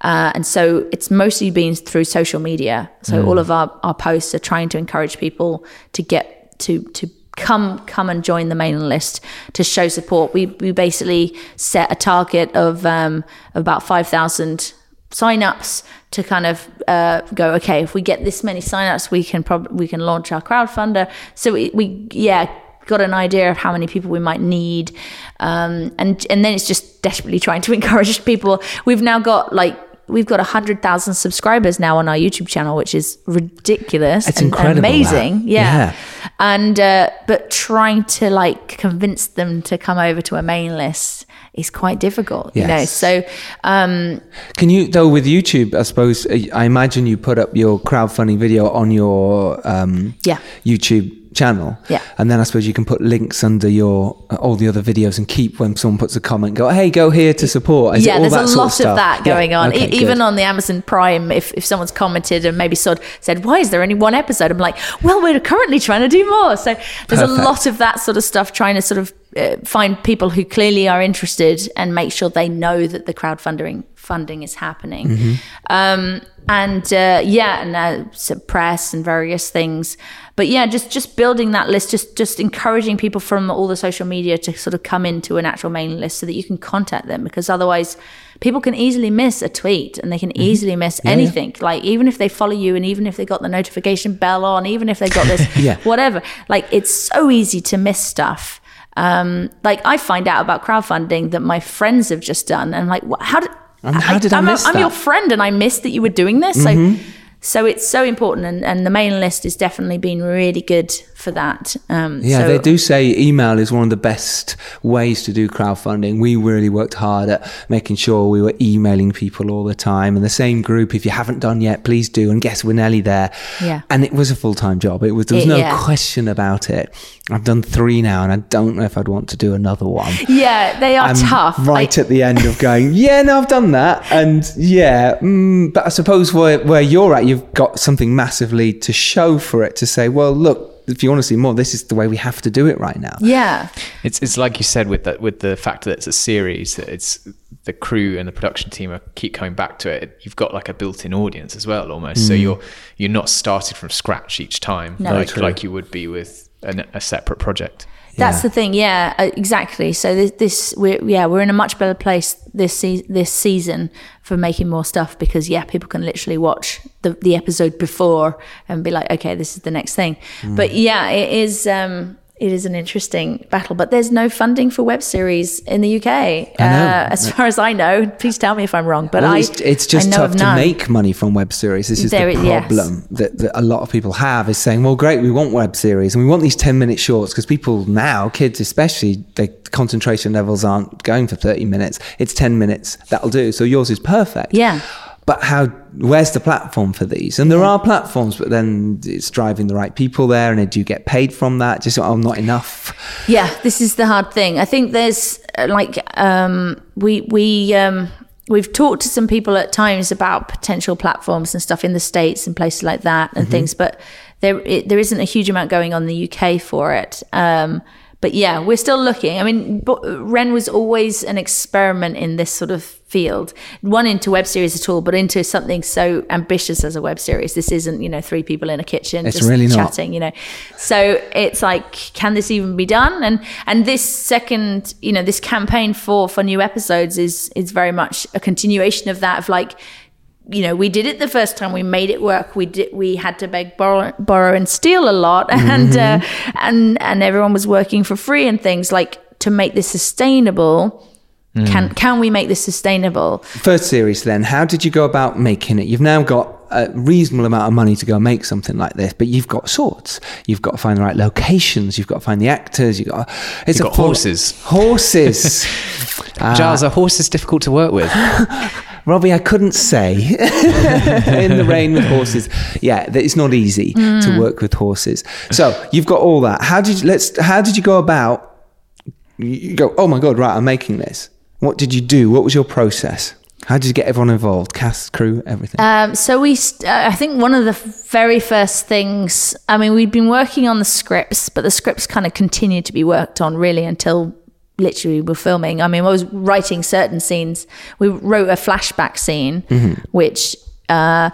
Uh, and so it's mostly been through social media. So mm. all of our, our posts are trying to encourage people to get to to come come and join the mailing list to show support. We we basically set a target of um, about five thousand sign-ups to kind of uh, go, okay, if we get this many sign-ups, we can probably we can launch our crowdfunder. So we, we yeah. got an idea of how many people we might need, um, and and then it's just desperately trying to encourage people. We've now got like we've got a hundred thousand subscribers now on our YouTube channel, which is ridiculous. It's and, incredible, and amazing, yeah. yeah. And uh, but trying to like convince them to come over to a mailing list is quite difficult, yes. you know. So, um, can you though with YouTube? I suppose I imagine you put up your crowdfunding video on your um, yeah YouTube. channel, yeah, and then I suppose you can put links under your uh, all the other videos and keep when someone puts a comment, go, hey, go here to support. Is yeah, all there's that a lot sort of, of that going yeah. on. Okay, e- even on the Amazon Prime, if, if someone's commented and maybe sort of said, why is there only one episode? I'm like, well, we're currently trying to do more. So there's Perfect. a lot of that sort of stuff trying to sort of uh, find people who clearly are interested and make sure they know that the crowdfunding funding is happening. Mm-hmm. Um, and uh, yeah, and uh, some press and various things. But yeah, just just building that list, just just encouraging people from all the social media to sort of come into an actual mailing list so that you can contact them, because otherwise people can easily miss a tweet and they can mm-hmm. easily miss yeah, anything. Yeah. Like even if they follow you and even if they got the notification bell on, even if they got this, yeah. whatever, like it's so easy to miss stuff. Um, like I find out about crowdfunding that my friends have just done and I'm like, what, how did, and how did I, I miss I'm, that? I'm your friend and I missed that you were doing this. Mm-hmm. So So it's so important, and, and the mailing list has definitely been really good for that. Um, yeah, so they do say email is one of the best ways to do crowdfunding. We really worked hard at making sure we were emailing people all the time. And the same group, if you haven't done yet, please do. And guess we're nearly there. Yeah. And it was a full-time job. It was There was it, no yeah. question about it. I've done three now, and I don't know if I'd want to do another one. Yeah, they are I'm tough. Right I- at the end of going, yeah, no, I've done that. And yeah, mm, but I suppose where, where you're at, you've got something massively to show for it, to say, well, look, if you want to see more, this is the way we have to do it right now. Yeah. It's it's like you said with that, with the fact that it's a series, that it's the crew and the production team are keep coming back to it. You've got like a built-in audience as well, almost. Mm. So you're you're not started from scratch each time, no. like, like you would be with an, a separate project. That's yeah. the thing. Yeah, exactly. So this, this we're, yeah, we're in a much better place this se- this season for making more stuff, because yeah, people can literally watch the, the episode before and be like, okay, this is the next thing. Mm. But yeah, it is, um, it is an interesting battle, but there's no funding for web series in the U K. Uh, as far as I know, please tell me if I'm wrong, but well, I it's, it's just I know tough to none. make money from web series. This is there, the problem yes. that, that a lot of people have, is saying, well, great, we want web series and we want these ten minute shorts, because people now, kids especially, their concentration levels aren't going for thirty minutes. It's ten minutes. That'll do. So yours is perfect. Yeah. But how, where's the platform for these? And there are platforms, but then it's driving the right people there, and do you get paid from that? Just, oh, not enough. Yeah, this is the hard thing. I think there's like, um, we, we, um, we've talked to some people at times about potential platforms and stuff in the States and places like that and mm-hmm. things, but there, it, there isn't a huge amount going on in the U K for it. Um, But yeah, we're still looking. I mean, Ren was always an experiment in this sort of field. One into web series at all, but into something so ambitious as a web series. This isn't, you know, three people in a kitchen it's just really chatting, not. you know. So it's like, can this even be done? And and this second, you know, this campaign for for new episodes is is very much a continuation of that, of like, you know, we did it the first time, we made it work. We did, we had to beg, borrow, borrow and steal a lot. And, mm-hmm. uh, and, and everyone was working for free and things like, to make this sustainable. Mm. Can, can we make this sustainable? First series then, how did you go about making it? You've now got a reasonable amount of money to go make something like this, but you've got swords, you've got to find the right locations, you've got to find the actors, you've got, it's you've got horses. Horses. uh, Giles, are horses difficult to work with? Robbie, I couldn't say. In the rain with horses. Yeah, it's not easy mm. to work with horses. So you've got all that. How did you, let's? How did you go about? You go, oh my God, right, I'm making this. What did you do? What was your process? How did you get everyone involved? Cast, crew, everything? Um, so we, st- I think one of the very first things, I mean, we'd been working on the scripts, but the scripts kind of continued to be worked on really until literally we're filming. I mean, I was writing certain scenes. We wrote a flashback scene, mm-hmm. which uh,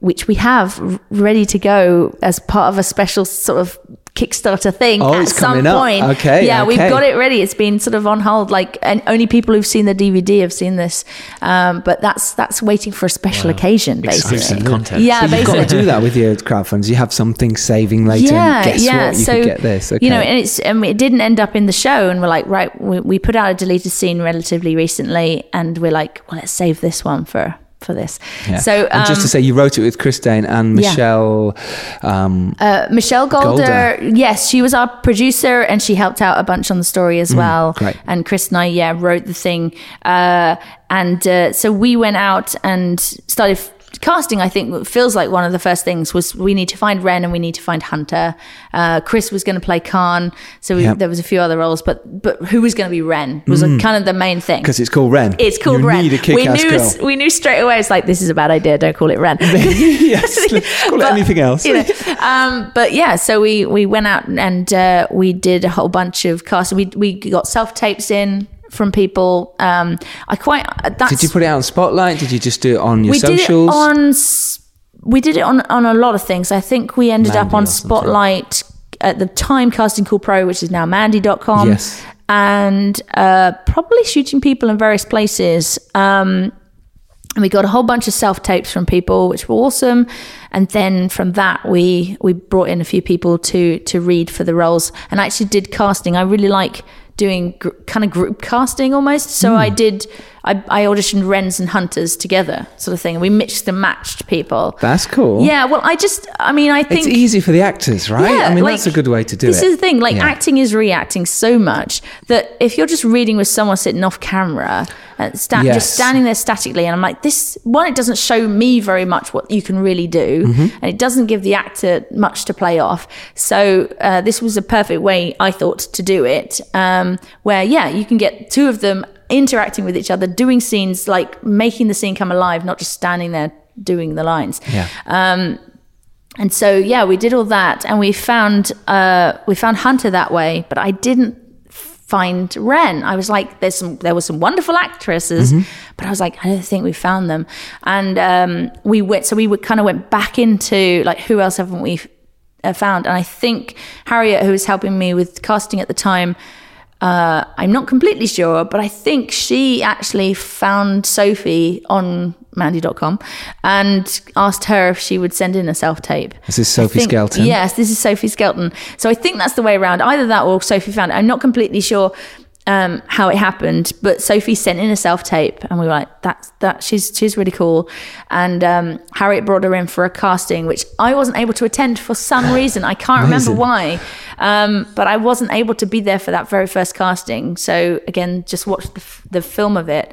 which we have ready to go as part of a special sort of Kickstarter thing oh, at some point. Up. Okay, yeah, okay. We've got it ready. It's been sort of on hold, like, and only people who've seen the D V D have seen this. Um, but that's that's waiting for a special wow. occasion, basically. Exclusive content. Yeah, so basically. You've got to do that with your crowdfunds. You have something saving later. Yeah, and guess yeah. what? You so, could get this. Okay. You know, and it's and it didn't end up in the show. And we're like, right, we, we put out a deleted scene relatively recently, and we're like, well, let's save this one for. for this yeah. so um, and just to say, you wrote it with Christine and Michelle yeah. um uh Michelle Golder, Golder yes, she was our producer and she helped out a bunch on the story as mm, well great. And Chris and I yeah wrote the thing uh and uh, so we went out and started f- casting. I think feels like one of the first things was, we need to find Ren and we need to find Hunter. Uh, Chris was going to play Khan, so we, yep. there was a few other roles, but but who was going to be Ren was mm. kind of the main thing, because it's called Ren. It's called you Ren. Need a kick-ass we knew girl. we knew straight away. It's like, this is a bad idea. Don't call it Ren. Yes, let's call but, it anything else. You know, um, but yeah, so we we went out and uh, we did a whole bunch of casting. We we got self tapes in. From people, um, I quite. That's, did you put it out on Spotlight? Did you just do it on your we socials? Did it on, we did it on on a lot of things. I think we ended Mandy up on Spotlight at the time, Casting Call Pro, which is now Mandy dot com, yes, and uh, probably shooting people in various places. Um, and we got a whole bunch of self tapes from people, which were awesome. And then from that, we we brought in a few people to to read for the roles, and I actually did casting. I really like. doing gr- kind of group casting almost. So mm. I did, I, I auditioned Wrens and Hunters together, sort of thing. And we mixed and matched people. That's cool. Yeah, well, I just, I mean, I think... It's easy for the actors, right? Yeah, I mean, like, that's a good way to do this it. This is the thing, like, yeah. acting is reacting so much that if you're just reading with someone sitting off camera, and sta- yes. just standing there statically, and I'm like, this, one, it doesn't show me very much what you can really do, mm-hmm. and it doesn't give the actor much to play off. So uh, this was a perfect way, I thought, to do it, um, where, yeah, you can get two of them interacting with each other, doing scenes, like making the scene come alive, not just standing there doing the lines. Yeah. Um, and so, yeah, we did all that, and we found uh, we found Hunter that way, but I didn't find Ren. I was like, there's some, there were some wonderful actresses, mm-hmm. but I was like, I don't think we found them. And um, we went, so we would kind of went back into like, who else haven't we f- found? And I think Harriet, who was helping me with casting at the time, uh, I'm not completely sure, but I think she actually found Sophie on Mandy dot com and asked her if she would send in a self-tape. This is Sophie think, Skelton. Yes, this is Sophie Skelton. So I think that's the way around. Either that or Sophie found it. I'm not completely sure um, how it happened, but Sophie sent in a self-tape and we were like, that's that she's she's really cool. And um, Harriet brought her in for a casting, which I wasn't able to attend for some reason. I can't remember why. Um, but I wasn't able to be there for that very first casting. So again, just watch the, f- the film of it.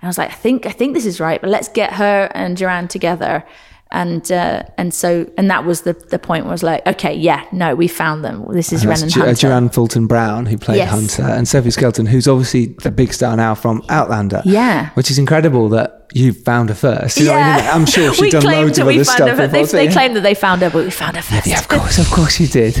And I was like, I think, I think this is right, but let's get her and Duran together. And, uh, and so, and that was the, the point where I was like, okay, yeah, no, we found them. This is and Ren and Hunter. J- Duran Fulton Brown, who played yes. Hunter, and Sophie Skelton, who's obviously a big star now from Outlander. Yeah. Which is incredible that you found her first. You know yeah. what I mean? I'm sure she'd done loads of other stuff. Her, they they yeah. claimed that they found her, but we found her first. Yeah, of course, of course you did.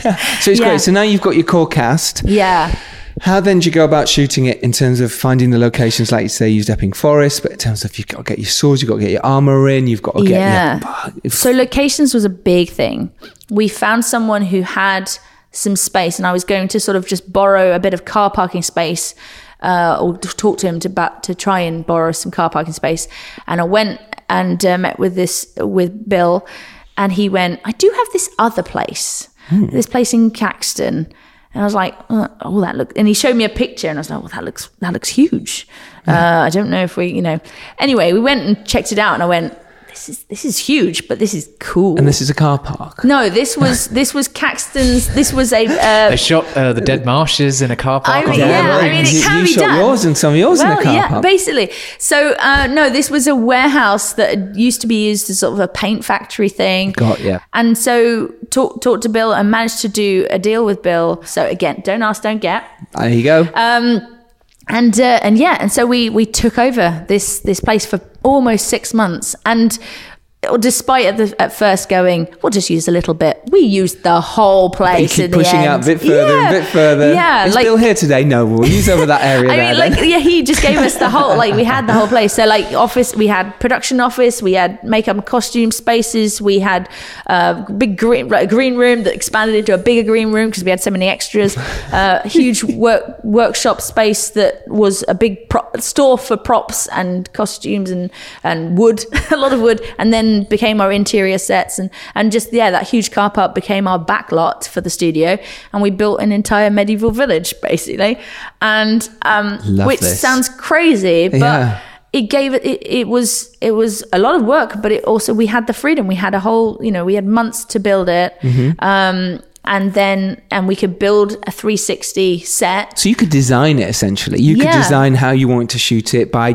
So it's yeah. great. So now you've got your core cast. Yeah. How then do you go about shooting it in terms of finding the locations? Like you say, you used Epping Forest, but in terms of you've got to get your swords, you've got to get your armor in, you've got to get... Yeah. Your, if- so locations was a big thing. We found someone who had some space, and I was going to sort of just borrow a bit of car parking space uh, or talk to him to, about, to try and borrow some car parking space. And I went and uh, met with this, with Bill, and he went, I do have this other place. Hmm. This place in Caxton. And I was like, oh, that look. And he showed me a picture, and I was like, well, that looks that looks huge. Yeah. Uh, I don't know if we, you know. Anyway, we went and checked it out, and I went, this is this is huge, but this is cool. And this is a car park. No, this was this was Caxton's. This was a. Uh, they shot uh, the Dead Marshes in a car park. I mean, on yeah, yeah, I mean, it can you be shot done. Yours and some of yours well, in a car yeah, park. Basically. So uh, no, this was a warehouse that used to be used as sort of a paint factory thing. Got yeah. And so. Talk, talk to Bill and managed to do a deal with Bill. So again, don't ask, don't get. There you go. Um, and uh, and yeah, and so we we took over this this place for almost six months. And despite at, the, at first going, we'll just use a little bit, we used the whole place. They keep in the pushing end. Out a bit further yeah. and a bit further. Yeah, it's like, Bill here today. No, we'll use over that area. I there, mean, then. Like yeah, he just gave us the whole. Like we had the whole place. So like office, we had production office, we had makeup and costume spaces, we had a uh, big green like, green room that expanded into a bigger green room because we had so many extras. Uh, huge work workshop space that was a big prop, store for props and costumes and and wood, a lot of wood, and then. Became our interior sets and and just yeah that huge car park became our back lot for the studio, and we built an entire medieval village basically, and um Love which this. Sounds crazy but yeah. it gave it it was it was a lot of work, but it also we had the freedom, we had a whole you know we had months to build it. Mm-hmm. um And then, and we could build a three sixty set. So you could design it essentially. You yeah. could design how you want to shoot it by,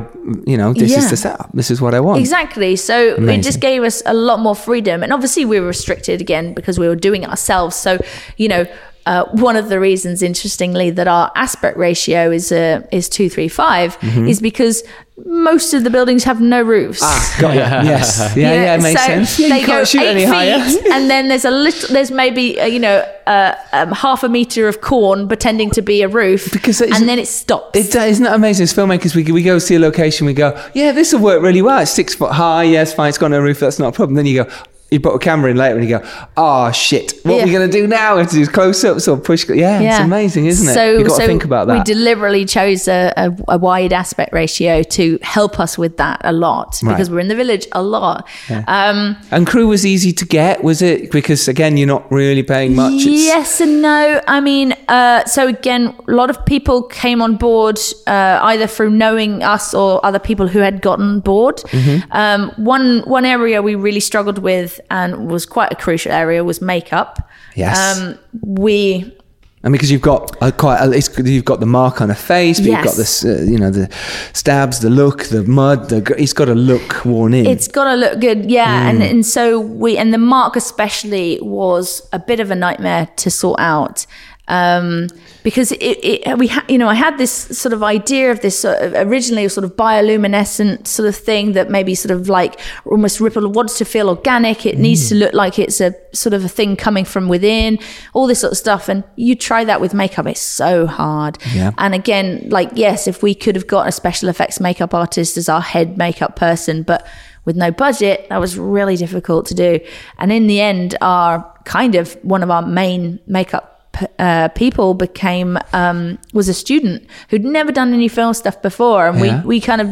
you know, this yeah. is the setup. This is what I want. Exactly. So Amazing. It just gave us a lot more freedom. And obviously we were restricted again because we were doing it ourselves. So, you know, uh, one of the reasons, interestingly, that our aspect ratio is uh, is two three five mm-hmm. is because most of the buildings have no roofs. Ah, got you. Yes. Yeah, yeah, yeah, it makes so sense. Yeah, you can't shoot any higher. And then there's a little, there's maybe, uh, you know, uh, um, half a metre of corn pretending to be a roof. Because and then it stops. It, uh, isn't that amazing? As filmmakers, we we go see a location, we go, yeah, this will work really well. It's six foot high. Yes, yeah, fine. It's got no roof. That's not a problem. Then you go, you put a camera in later and you go, oh, shit, what yeah. are we going to do now? We have to do close-ups or push. Yeah, yeah. It's amazing, isn't it? So, You've got so to think about that. We deliberately chose a, a, a wide aspect ratio to help us with that a lot right. because we're in the village a lot. Yeah. Um, and crew was easy to get, was it? Because, again, you're not really paying much. It's... Yes and no. I mean, uh, so, again, a lot of people came on board uh, either through knowing us or other people who had gotten board. Mm-hmm. Um, one, one area we really struggled with and was quite a crucial area was makeup. Yes. Um, we... I mean, because you've got a quite, a, it's, you've got the mark on her face, but yes. you've got this, uh, you know, the stabs, the look, the mud. The, it's got to look worn in. It's got to look good, yeah. Mm. And and so we, and the mark especially was a bit of a nightmare to sort out, um, because it, it we, ha- you know, I had this sort of idea of this sort of originally sort of bioluminescent sort of thing that maybe sort of like almost ripple wants to feel organic. It mm. needs to look like it's a sort of a thing coming from within, all this sort of stuff. And you try that with makeup, it's so hard. Yeah. And again, like, yes, if we could have got a special effects makeup artist as our head makeup person, but with no budget, that was really difficult to do. And in the end, our kind of one of our main makeup Uh, people became um, was a student who'd never done any film stuff before, and yeah. we we kind of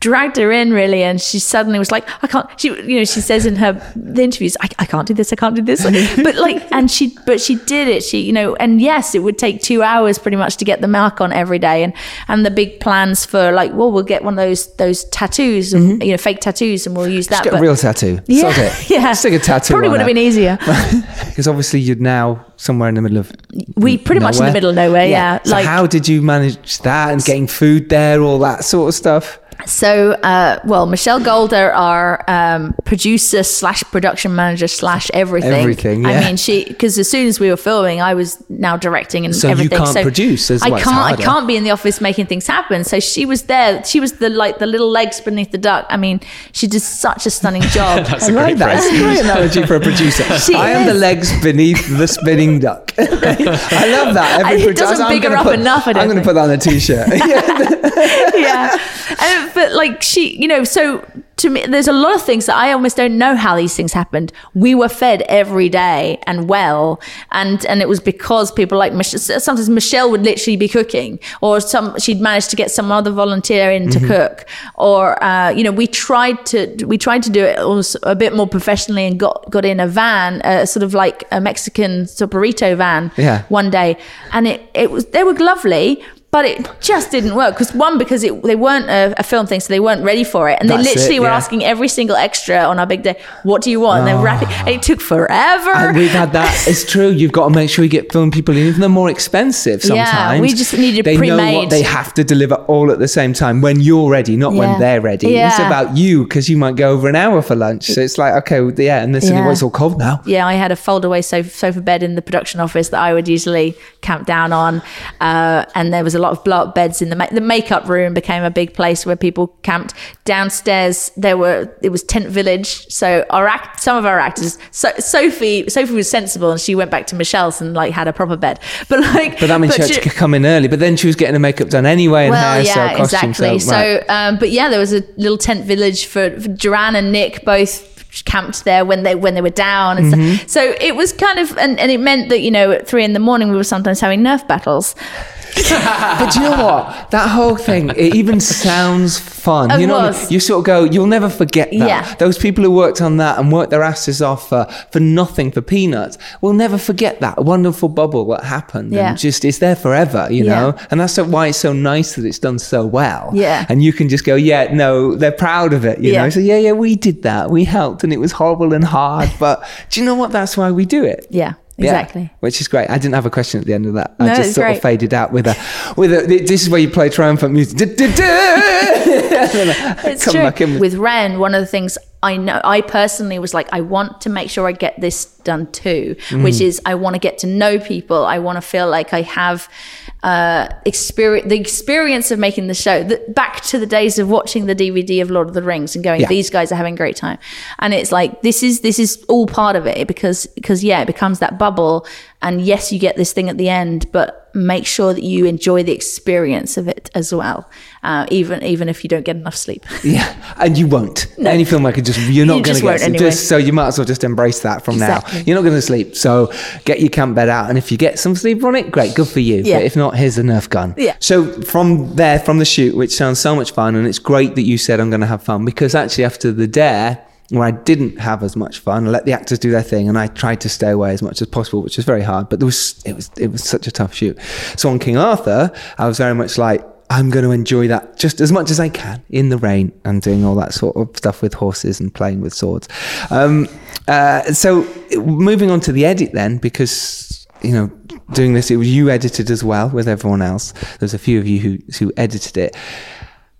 dragged her in really, and she suddenly was like, I can't. She you know she says in her the interviews, I, I can't do this, I can't do this, but like and she but she did it. She you know and yes, it would take two hours pretty much to get the mark on every day, and and the big plans for like, well, we'll get one of those those tattoos, and, mm-hmm. you know, fake tattoos, and we'll use that. Just get but, a real tattoo. Yeah, it. yeah. Stick a tattoo. Probably would have been easier because obviously you'd now. Somewhere in the middle of we pretty nowhere. much in the middle of nowhere yeah, yeah. So like, how did you manage that and getting food there, all that sort of stuff? So uh well Michelle Golder, our um producer slash production manager slash everything everything yeah. I mean, she, because as soon as we were filming, I was now directing and so everything, you can't so produce as I can't harder. I can't be in the office making things happen, so she was there. She was the like the little legs beneath the duck. I mean, she did such a stunning job. That's I a like great that. That's a great analogy for a producer. She I is. am the legs beneath the spinning duck. I love that. Every it doesn't produ- bigger up put, enough I don't I'm going to put that on a t-shirt. yeah um, But like she, you know, so to me, there's a lot of things that I almost don't know how these things happened. We were fed every day and well, and, and it was because people like Michelle, sometimes Michelle would literally be cooking, or some, she'd managed to get some other volunteer in to mm-hmm. cook, or, uh, you know, we tried to, we tried to do it also a bit more professionally and got, got in a van, uh, sort of like a Mexican sort of burrito van yeah. one day. And it, it was, they were lovely. But it just didn't work because one, because it, they weren't a, a film thing, so they weren't ready for it, and That's they literally it, were yeah. asking every single extra on our big day, "What do you want?" And oh. they wrap it, and it took forever. And we've had that. It's true. You've got to make sure you get film people in, even though more expensive. Sometimes yeah, we just needed they pre-made. They know what they have to deliver all at the same time when you're ready, not yeah. when they're ready. Yeah. It's about you, because you might go over an hour for lunch, so it's like okay, well, yeah, and this yeah. and it's all cold now. Yeah, I had a foldaway sofa, sofa bed in the production office that I would usually camp down on, uh, and there was a lot of blow-up beds in the ma- the makeup room became a big place where people camped. Downstairs there were it was tent village, so our act some of our actors so Sophie Sophie was sensible and she went back to Michelle's and like had a proper bed, but like but that means but she had she, to come in early, but then she was getting her makeup done anyway, well, and hair, yeah, so exactly so, right. so um but yeah there was a little tent village for, for Duran and Nick both camped there when they when they were down and mm-hmm. so, so it was kind of and, and it meant that, you know, at three in the morning we were sometimes having Nerf battles. But do you know what, that whole thing, it even sounds fun. It you know was. I mean? You sort of go, you'll never forget that. Yeah. Those people who worked on that and worked their asses off for, for nothing, for peanuts, will never forget that wonderful bubble that happened. Yeah. And just it's there forever, you yeah. know, and that's why it's so nice that it's done so well. Yeah. And you can just go, yeah, no, they're proud of it, you yeah. know. So yeah, yeah, we did that, we helped, and it was horrible and hard, but do you know what? That's why we do it. Yeah. Exactly. Yeah, which is great. I didn't have a question at the end of that. No, I just sort great. of faded out with a, with a, this is where you play triumphant music. It's Come true. Back in with-, with Ren, one of the things I know, I personally was like, I want to make sure I get this done too, mm. which is I want to get to know people. I want to feel like I have uh, experience, the experience of making the show, the, back to the days of watching the D V D of Lord of the Rings and going, yeah. these guys are having a great time. And it's like, this is, this is all part of it because, because yeah, it becomes that bubble. And yes, you get this thing at the end, but make sure that you enjoy the experience of it as well. Uh, even, even if you don't get enough sleep. Yeah. And you won't. No. Any film like it, just, you're not you going to get sleep. Anyway. Just, so you might as well just embrace that from exactly. now. You're not going to sleep. So get your camp bed out. And if you get some sleep on it, great, good for you. Yeah. But if not, here's a Nerf gun. Yeah. So from there, from the shoot, which sounds so much fun. And it's great that you said, I'm going to have fun, because actually after the Dare, where I didn't have as much fun, I let the actors do their thing, and I tried to stay away as much as possible, which was very hard, but there was it was it was such a tough shoot. So on King Arthur, I was very much like, I'm going to enjoy that just as much as I can in the rain and doing all that sort of stuff with horses and playing with swords. Um, uh, so moving on to the edit then, because, you know, doing this, it was you edited as well with everyone else. There's a few of you who, who edited it.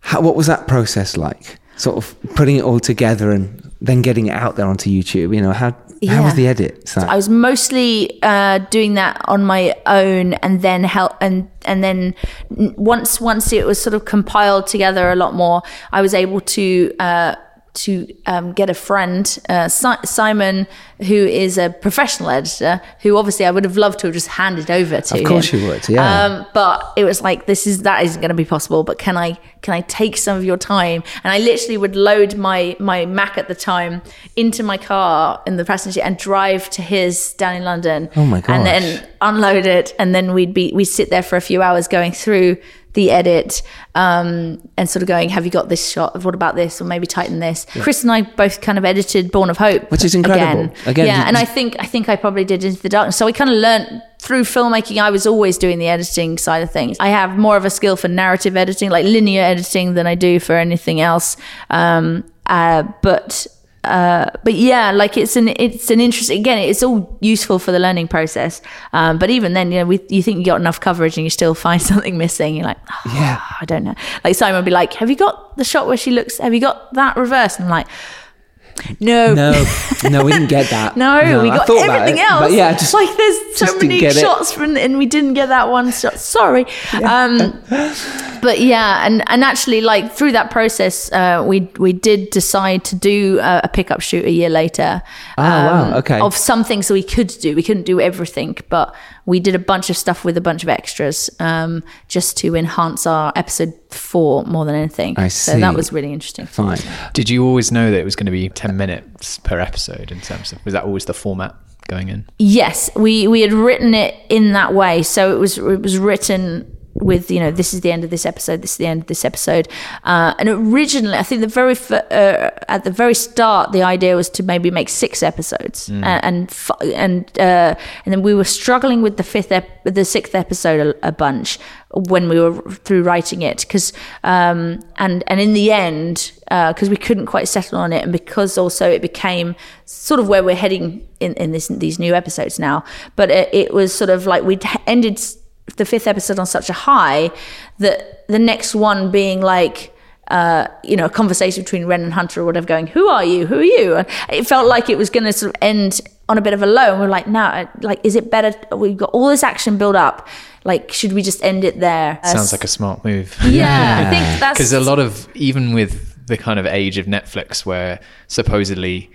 How, what was that process like? Sort of putting it all together and then getting it out there onto YouTube, you know, how yeah. how was the edit? So I was mostly uh, doing that on my own, and then help, and and then once once it was sort of compiled together a lot more, I was able to uh, to um, get a friend, uh, si- Simon, who is a professional editor, who obviously I would have loved to have just handed over to. Of course him. You would, yeah. Um, but it was like, this is that isn't going to be possible. But can I can I take some of your time? And I literally would load my my Mac at the time into my car in the passenger and drive to his down in London. Oh my gosh. And then unload it, and then we'd be we'd sit there for a few hours going through the edit, um, and sort of going, have you got this shot? What about this? Or maybe tighten this. Yeah. Chris and I both kind of edited Born of Hope, which is incredible. Again. Again, yeah, and I think I think I probably did Into the Darkness. So I kind of learned through filmmaking. I was always doing the editing side of things. I have more of a skill for narrative editing, like linear editing, than I do for anything else. Um, uh, but uh, but yeah, like it's an it's an interesting. Again, it's all useful for the learning process. Um, but even then, you know, we, you think you got enough coverage, and you still find something missing. You're like, oh, yeah, I don't know. Like Simon would be like, have you got the shot where she looks? Have you got that reverse? And I'm like, No, no, no, we didn't get that. no, no, we got everything it, else. Yeah, just, like there's so many shots from, and we didn't get that one shot. Sorry. Yeah. Um, but yeah, and, and actually like through that process, uh, we, we did decide to do a, a pickup shoot a year later. Oh, um, wow. Okay. Of some things that we could do. We couldn't do everything, but we did a bunch of stuff with a bunch of extras, um, just to enhance our episode four more than anything. I see. So that was really interesting. Fine. Did you always know that it was going to be ten minutes per episode in terms of, was that always the format going in? Yes, we, we had written it in that way. So it was, it was written with, you know, this is the end of this episode, this is the end of this episode. Uh, and originally, I think the very f- uh, at the very start, the idea was to maybe make six episodes, mm. and and f- and, uh, and then we were struggling with the fifth, ep- the sixth episode a, a bunch when we were through writing it, because um, and and in the end, because uh, we couldn't quite settle on it, and because also it became sort of where we're heading in in this these new episodes now. But it, it was sort of like we'd ended the fifth episode on such a high that the next one being like, uh, you know, a conversation between Ren and Hunter or whatever, going, who are you? Who are you? And it felt like it was going to sort of end on a bit of a low. And we're like, no, like, is it better? We've got all this action build up. Like, should we just end it there? Sounds like a smart move. Yeah, yeah. I think that's... Because a lot of, even with the kind of age of Netflix where supposedly,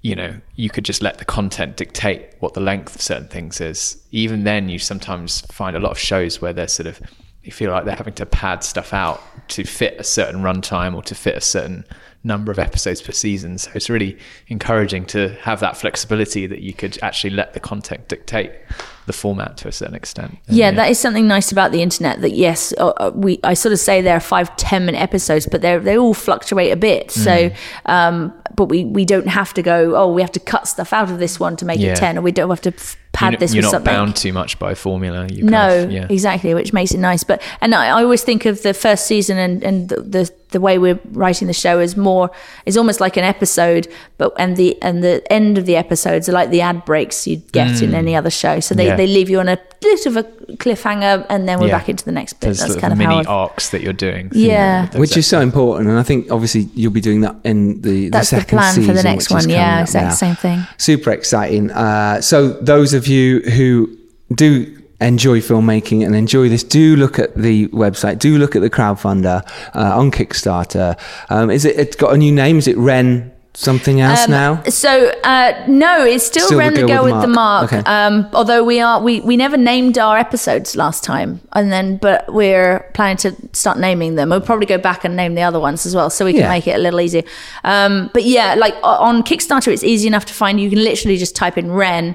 you know, you could just let the content dictate what the length of certain things is. Even then, you sometimes find a lot of shows where they're sort of, you feel like they're having to pad stuff out to fit a certain runtime or to fit a certain number of episodes per season. So it's really encouraging to have that flexibility that you could actually let the content dictate the format to a certain extent. Yeah, yeah, that is something nice about the internet, that yes, uh, we I sort of say there are five, ten minute episodes, but they they all fluctuate a bit. Mm. So, um, but we, we don't have to go, oh, we have to cut stuff out of this one to make yeah. it ten, or we don't have to pad you're, this you're with something. You're not bound too much by formula. You no, kind of, yeah. exactly, which makes it nice. But and I, I always think of the first season and, and the, the the way we're writing the show is more, is almost like an episode, but and the and the end of the episodes are like the ad breaks you'd get mm. in any other show. So they, yeah. they leave you on a bit of a cliffhanger, and then we're yeah. back into the next bit. There's That's kind of mini how mini arcs that you're doing. Yeah. Which episodes. Is so important. And I think obviously you'll be doing that in the, the That's second the plan season, for the next one. Yeah, exactly. Now. Same thing. Super exciting. Uh, so those of you who do enjoy filmmaking and enjoy this, do look at the website, do look at the crowdfunder uh, on Kickstarter. Um, is it, it's got a new name? Is it Ren something else um, now? So uh, no, it's still, still Ren the Girl with the Mark. Okay. Um, although we are, we, we never named our episodes last time, and then but we're planning to start naming them. We'll probably go back and name the other ones as well, so we can yeah. make it a little easier. Um, but yeah, like on Kickstarter, it's easy enough to find. You can literally just type in Ren.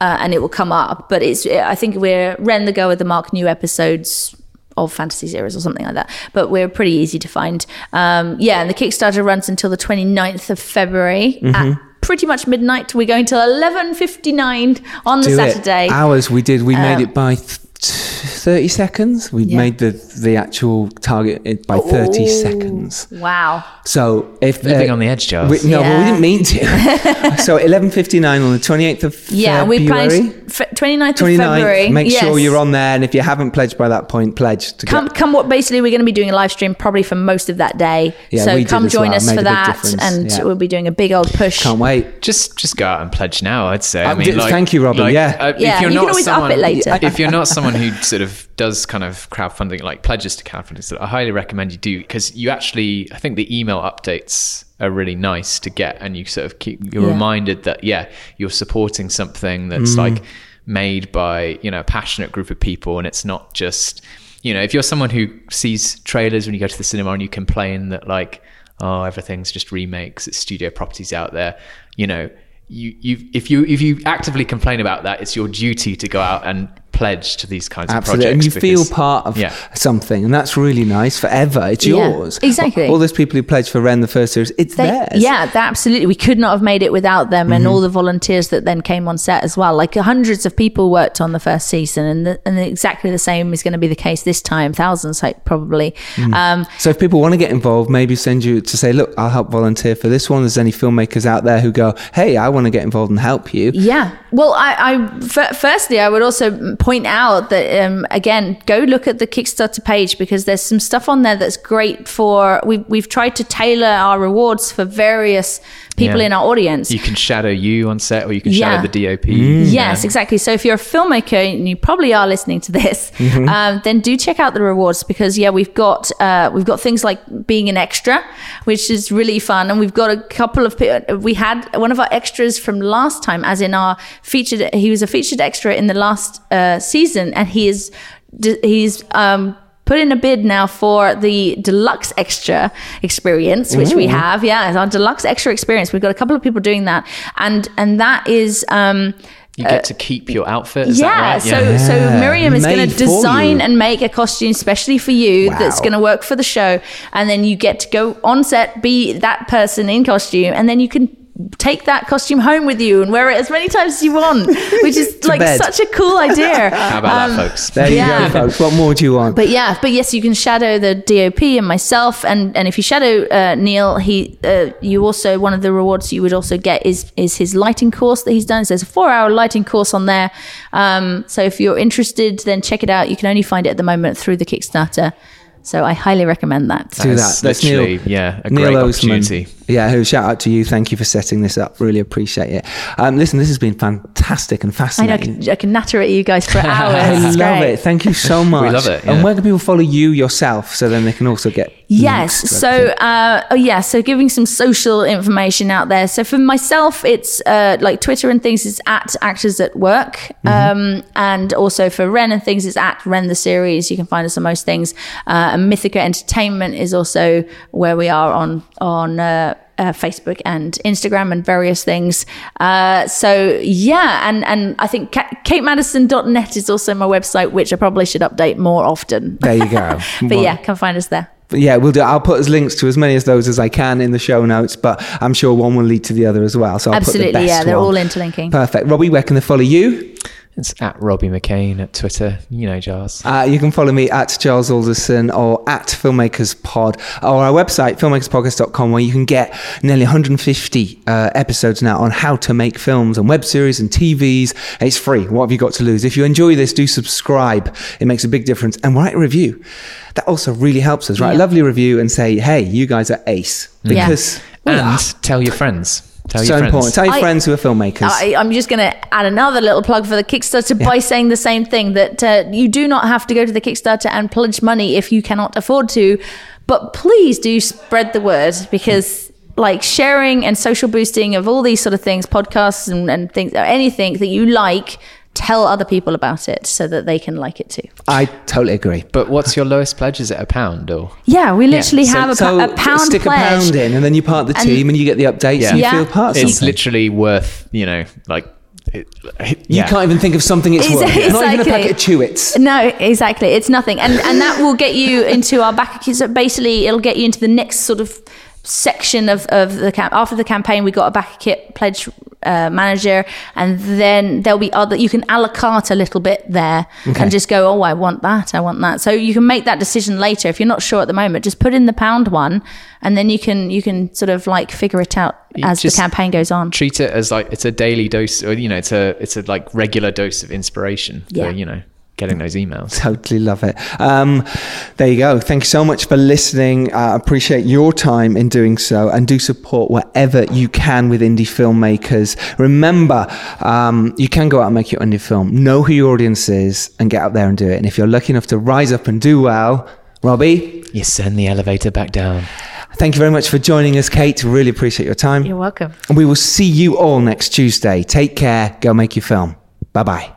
Uh, and it will come up, but it's, I think we're Ren the Girl with the Mark, new episodes of Fantasy Series or something like that, but we're pretty easy to find. Um, yeah, and the Kickstarter runs until the twenty-ninth of February mm-hmm. at pretty much midnight. We're going till eleven fifty-nine on Do the Saturday. It. Hours we did, we um, made it by th- thirty seconds. We yeah. made the the actual target by thirty Ooh, seconds. Wow! So if living uh, on the edge, Giles. We, no, yeah. well, we didn't mean to. So eleven fifty nine on the twenty eighth of yeah, February. Yeah, we planned f- twenty-ninth of February. Make yes. sure you're on there, and if you haven't pledged by that point, pledge to come. Get... Come, what basically we're going to be doing a live stream probably for most of that day. Yeah, so we come did join well. us made for that, and yeah. we'll be doing a big old push. Can't wait. Just just go out and pledge now. I'd say. I mean, like, thank you, Robin. Like, yeah, uh, yeah. If you're you not can always someone, up it later. If you're not someone who sort of does kind of crowdfunding, like pledges to crowdfunding, so I highly recommend you do, because you actually, I think the email updates are really nice to get, and you sort of keep, you're yeah. reminded that, yeah, you're supporting something that's mm. like made by, you know, a passionate group of people, and it's not just, you know, if you're someone who sees trailers when you go to the cinema and you complain that like, oh, everything's just remakes, it's studio properties out there, you know, you you if you if you actively complain about that, it's your duty to go out and pledge to these kinds Absolutely. of projects. And you because, feel part of yeah. something, and that's really nice forever. It's yeah, yours. Exactly. All those people who pledged for Ren the first series, it's they, theirs. Yeah, that, absolutely. We could not have made it without them, mm-hmm. and all the volunteers that then came on set as well. Like hundreds of people worked on the first season, and the, and exactly the same is going to be the case this time. Thousands, like, probably. Mm-hmm. Um, so if people want to get involved, maybe send you to say, look, I'll help volunteer for this one. There's any filmmakers out there who go, hey, I want to get involved and help you. Yeah. Well, I, I f- firstly, I would also point out that um, again, go look at the Kickstarter page, because there's some stuff on there that's great for, we've, we've tried to tailor our rewards for various people yeah. in our audience. You can shadow you on set, or you can yeah. shadow the D O P. Mm. Yes, yeah. exactly. So if you're a filmmaker and you probably are listening to this, mm-hmm. um, then do check out the rewards, because yeah, we've got uh, we've got things like being an extra, which is really fun, and we've got a couple of people. We had one of our extras from last time, as in our featured. He was a featured extra in the last uh, season, and he is he's. Um, put in a bid now for the deluxe extra experience, which Ooh. we have. Yeah, it's our deluxe extra experience. We've got a couple of people doing that, and and that is um you get uh, to keep your outfit, is yeah, that right? yeah so yeah. so Miriam is going to design and make a costume specially for you wow. that's going to work for the show, and then you get to go on set, be that person in costume, and then you can take that costume home with you and wear it as many times as you want, which is like bed. such a cool idea. How about um, that, folks? There yeah. you go, folks. What more do you want? But yeah, but yes, you can shadow the D O P and myself, and and if you shadow uh, Neil, he uh, you also, one of the rewards you would also get is is his lighting course that he's done. So there's a four-hour lighting course on there. Um, so if you're interested, then check it out. You can only find it at the moment through the Kickstarter. So I highly recommend that. Do that. That's Neil, yeah, a Neil great Osmond. opportunity. Yeah, who shout out to you. Thank you for setting this up. Really appreciate it. Um, listen, this has been fantastic and fascinating. I, know, I, can, I can natter at you guys for hours. I love great. it. Thank you so much. We love it. Yeah. And where can people follow you yourself, so then they can also get... Yes. So, uh, oh yeah, so giving some social information out there. So for myself, it's uh, like Twitter and things is at Actors at Work. Mm-hmm. Um, and also for Ren and things, it's at Ren the Series. You can find us on most things. Uh, and Mythica Entertainment is also where we are on... on uh, Uh, Facebook and Instagram and various things. Uh, so yeah, and and I think kate madison dot net is also my website, which I probably should update more often. There you go. But well, yeah, come find us there. Yeah, we'll do. I'll put as links to as many of those as I can in the show notes, but I'm sure one will lead to the other as well. So I'll Absolutely, put the best yeah, they're one. all interlinking. Perfect. Robbie, where can they follow you? It's at Robbie McCain at Twitter. You know, Giles. Uh, you can follow me at Giles Alderson or at Filmmakers Pod, or our website, filmmakers podcast dot com, where you can get nearly one hundred fifty uh, episodes now on how to make films and web series and T Vs. It's free. What have you got to lose? If you enjoy this, do subscribe. It makes a big difference. And write a review. That also really helps us. Write yeah. a lovely review and say, hey, you guys are ace. Because yeah. And tell your friends. Tell so your friends. Important. Tell your I, friends who are filmmakers. I, I'm just going to add another little plug for the Kickstarter yeah. by saying the same thing, that uh, you do not have to go to the Kickstarter and pledge money if you cannot afford to, but please do spread the word, because like sharing and social boosting of all these sort of things, podcasts and, and things, anything that you like, tell other people about it so that they can like it too. I totally agree. But what's your lowest pledge? Is it a pound or? Yeah, we literally yeah. have so, a, so a pound stick pledge. Stick a pound in and then you part the team and you get the updates yeah. and you yeah. feel part of it. It's literally worth, you know, like, It, it, yeah. you can't even think of something it's worth. Exactly. Not even a packet of Chewits. No, exactly. It's nothing. And and that will get you into our back. So basically, it'll get you into the next sort of section of, of the camp. After the campaign, we got a backer kit pledge uh, manager, and then there'll be other, you can a la carte a little bit there okay. and just go, oh, I want that, I want that. So you can make that decision later. If you're not sure at the moment, just put in the pound one, and then you can you can sort of like figure it out you as the campaign goes on. Treat it as like it's a daily dose, or you know, it's a it's a like regular dose of inspiration. Yeah. For, you know, getting those emails. Totally love it. Um, there you go. Thank you so much for listening. I uh, appreciate your time in doing so, and do support wherever you can with indie filmmakers. Remember, um, you can go out and make your indie film. Know who your audience is and get out there and do it. And if you're lucky enough to rise up and do well, Robbie, you send the elevator back down. Thank you very much for joining us, Kate. Really appreciate your time. You're welcome. And we will see you all next Tuesday. Take care. Go make your film. Bye-bye.